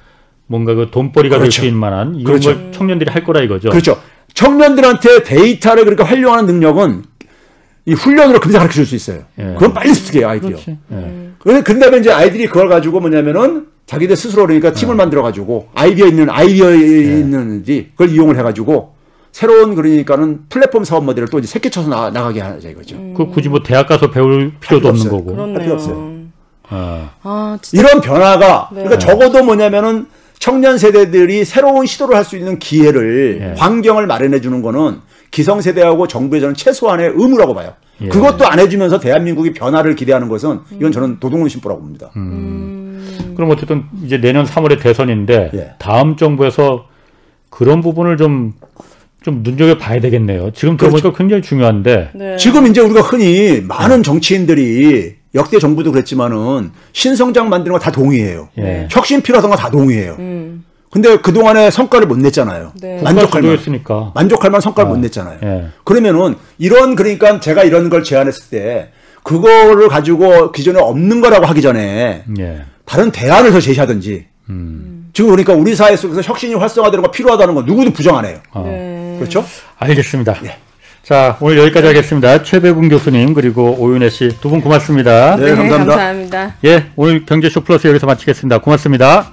뭔가 그 돈벌이가 그렇죠. 될 수 있는 만한 이런 그렇죠. 걸 청년들이 할 거라 이거죠. 그렇죠. 청년들한테 데이터를 그러니까 활용하는 능력은 이 훈련으로 금세 가르쳐 줄 수 있어요. 예. 그건 빨리 습득해요, 아이디어. 그런데 그 다음에 이제 아이들이 그걸 가지고 뭐냐면은 자기들 스스로 그러니까 팀을 예. 만들어 가지고 아이디어 있는 아이디어에 예. 있는지 그걸 이용을 해가지고 새로운 그러니까는 플랫폼 사업 모델을 또 이제 새끼쳐서 나, 나가게 하자 이거죠. 음. 그 굳이 뭐 대학 가서 배울 필요도 없는 없어요. 거고. 그렇네요. 할 필요 없어요. 아. 아, 진짜. 이런 변화가 네. 그러니까 적어도 뭐냐면은. 청년 세대들이 새로운 시도를 할 수 있는 기회를 예. 환경을 마련해 주는 거는 기성세대하고 정부의 저는 최소한의 의무라고 봐요. 예. 그것도 안 해주면서 대한민국이 변화를 기대하는 것은 이건 저는 도둑놈 심보라고 봅니다. 음. 음. 그럼 어쨌든 이제 내년 삼월에 대선인데 예. 다음 정부에서 그런 부분을 좀 좀 눈여겨봐야 되겠네요. 지금 들어보니까 그렇죠. 굉장히 중요한데. 네. 지금 이제 우리가 흔히 많은 정치인들이 역대 정부도 그랬지만은 신성장 만드는 거 다 동의해요. 예. 혁신 필요하던 거 다 동의해요. 음. 근데 그동안에 성과를 못 냈잖아요. 네. 만족할 만한. 만족할 만한 성과를 아. 못 냈잖아요. 예. 그러면은 이런 그러니까 제가 이런 걸 제안했을 때 그거를 가지고 기존에 없는 거라고 하기 전에 예. 다른 대안을 더 제시하든지 음. 지금 그러니까 우리 사회 속에서 혁신이 활성화되는 거 필요하다는 거 누구도 부정 안 해요. 아. 네. 그렇죠? 알겠습니다. 예. 자, 오늘 여기까지 하겠습니다. 최백은 교수님 그리고 오윤회 씨 두 분 고맙습니다. 네, 감사합니다. 네, 감사합니다. 예, 오늘 경제쇼 플러스 여기서 마치겠습니다. 고맙습니다.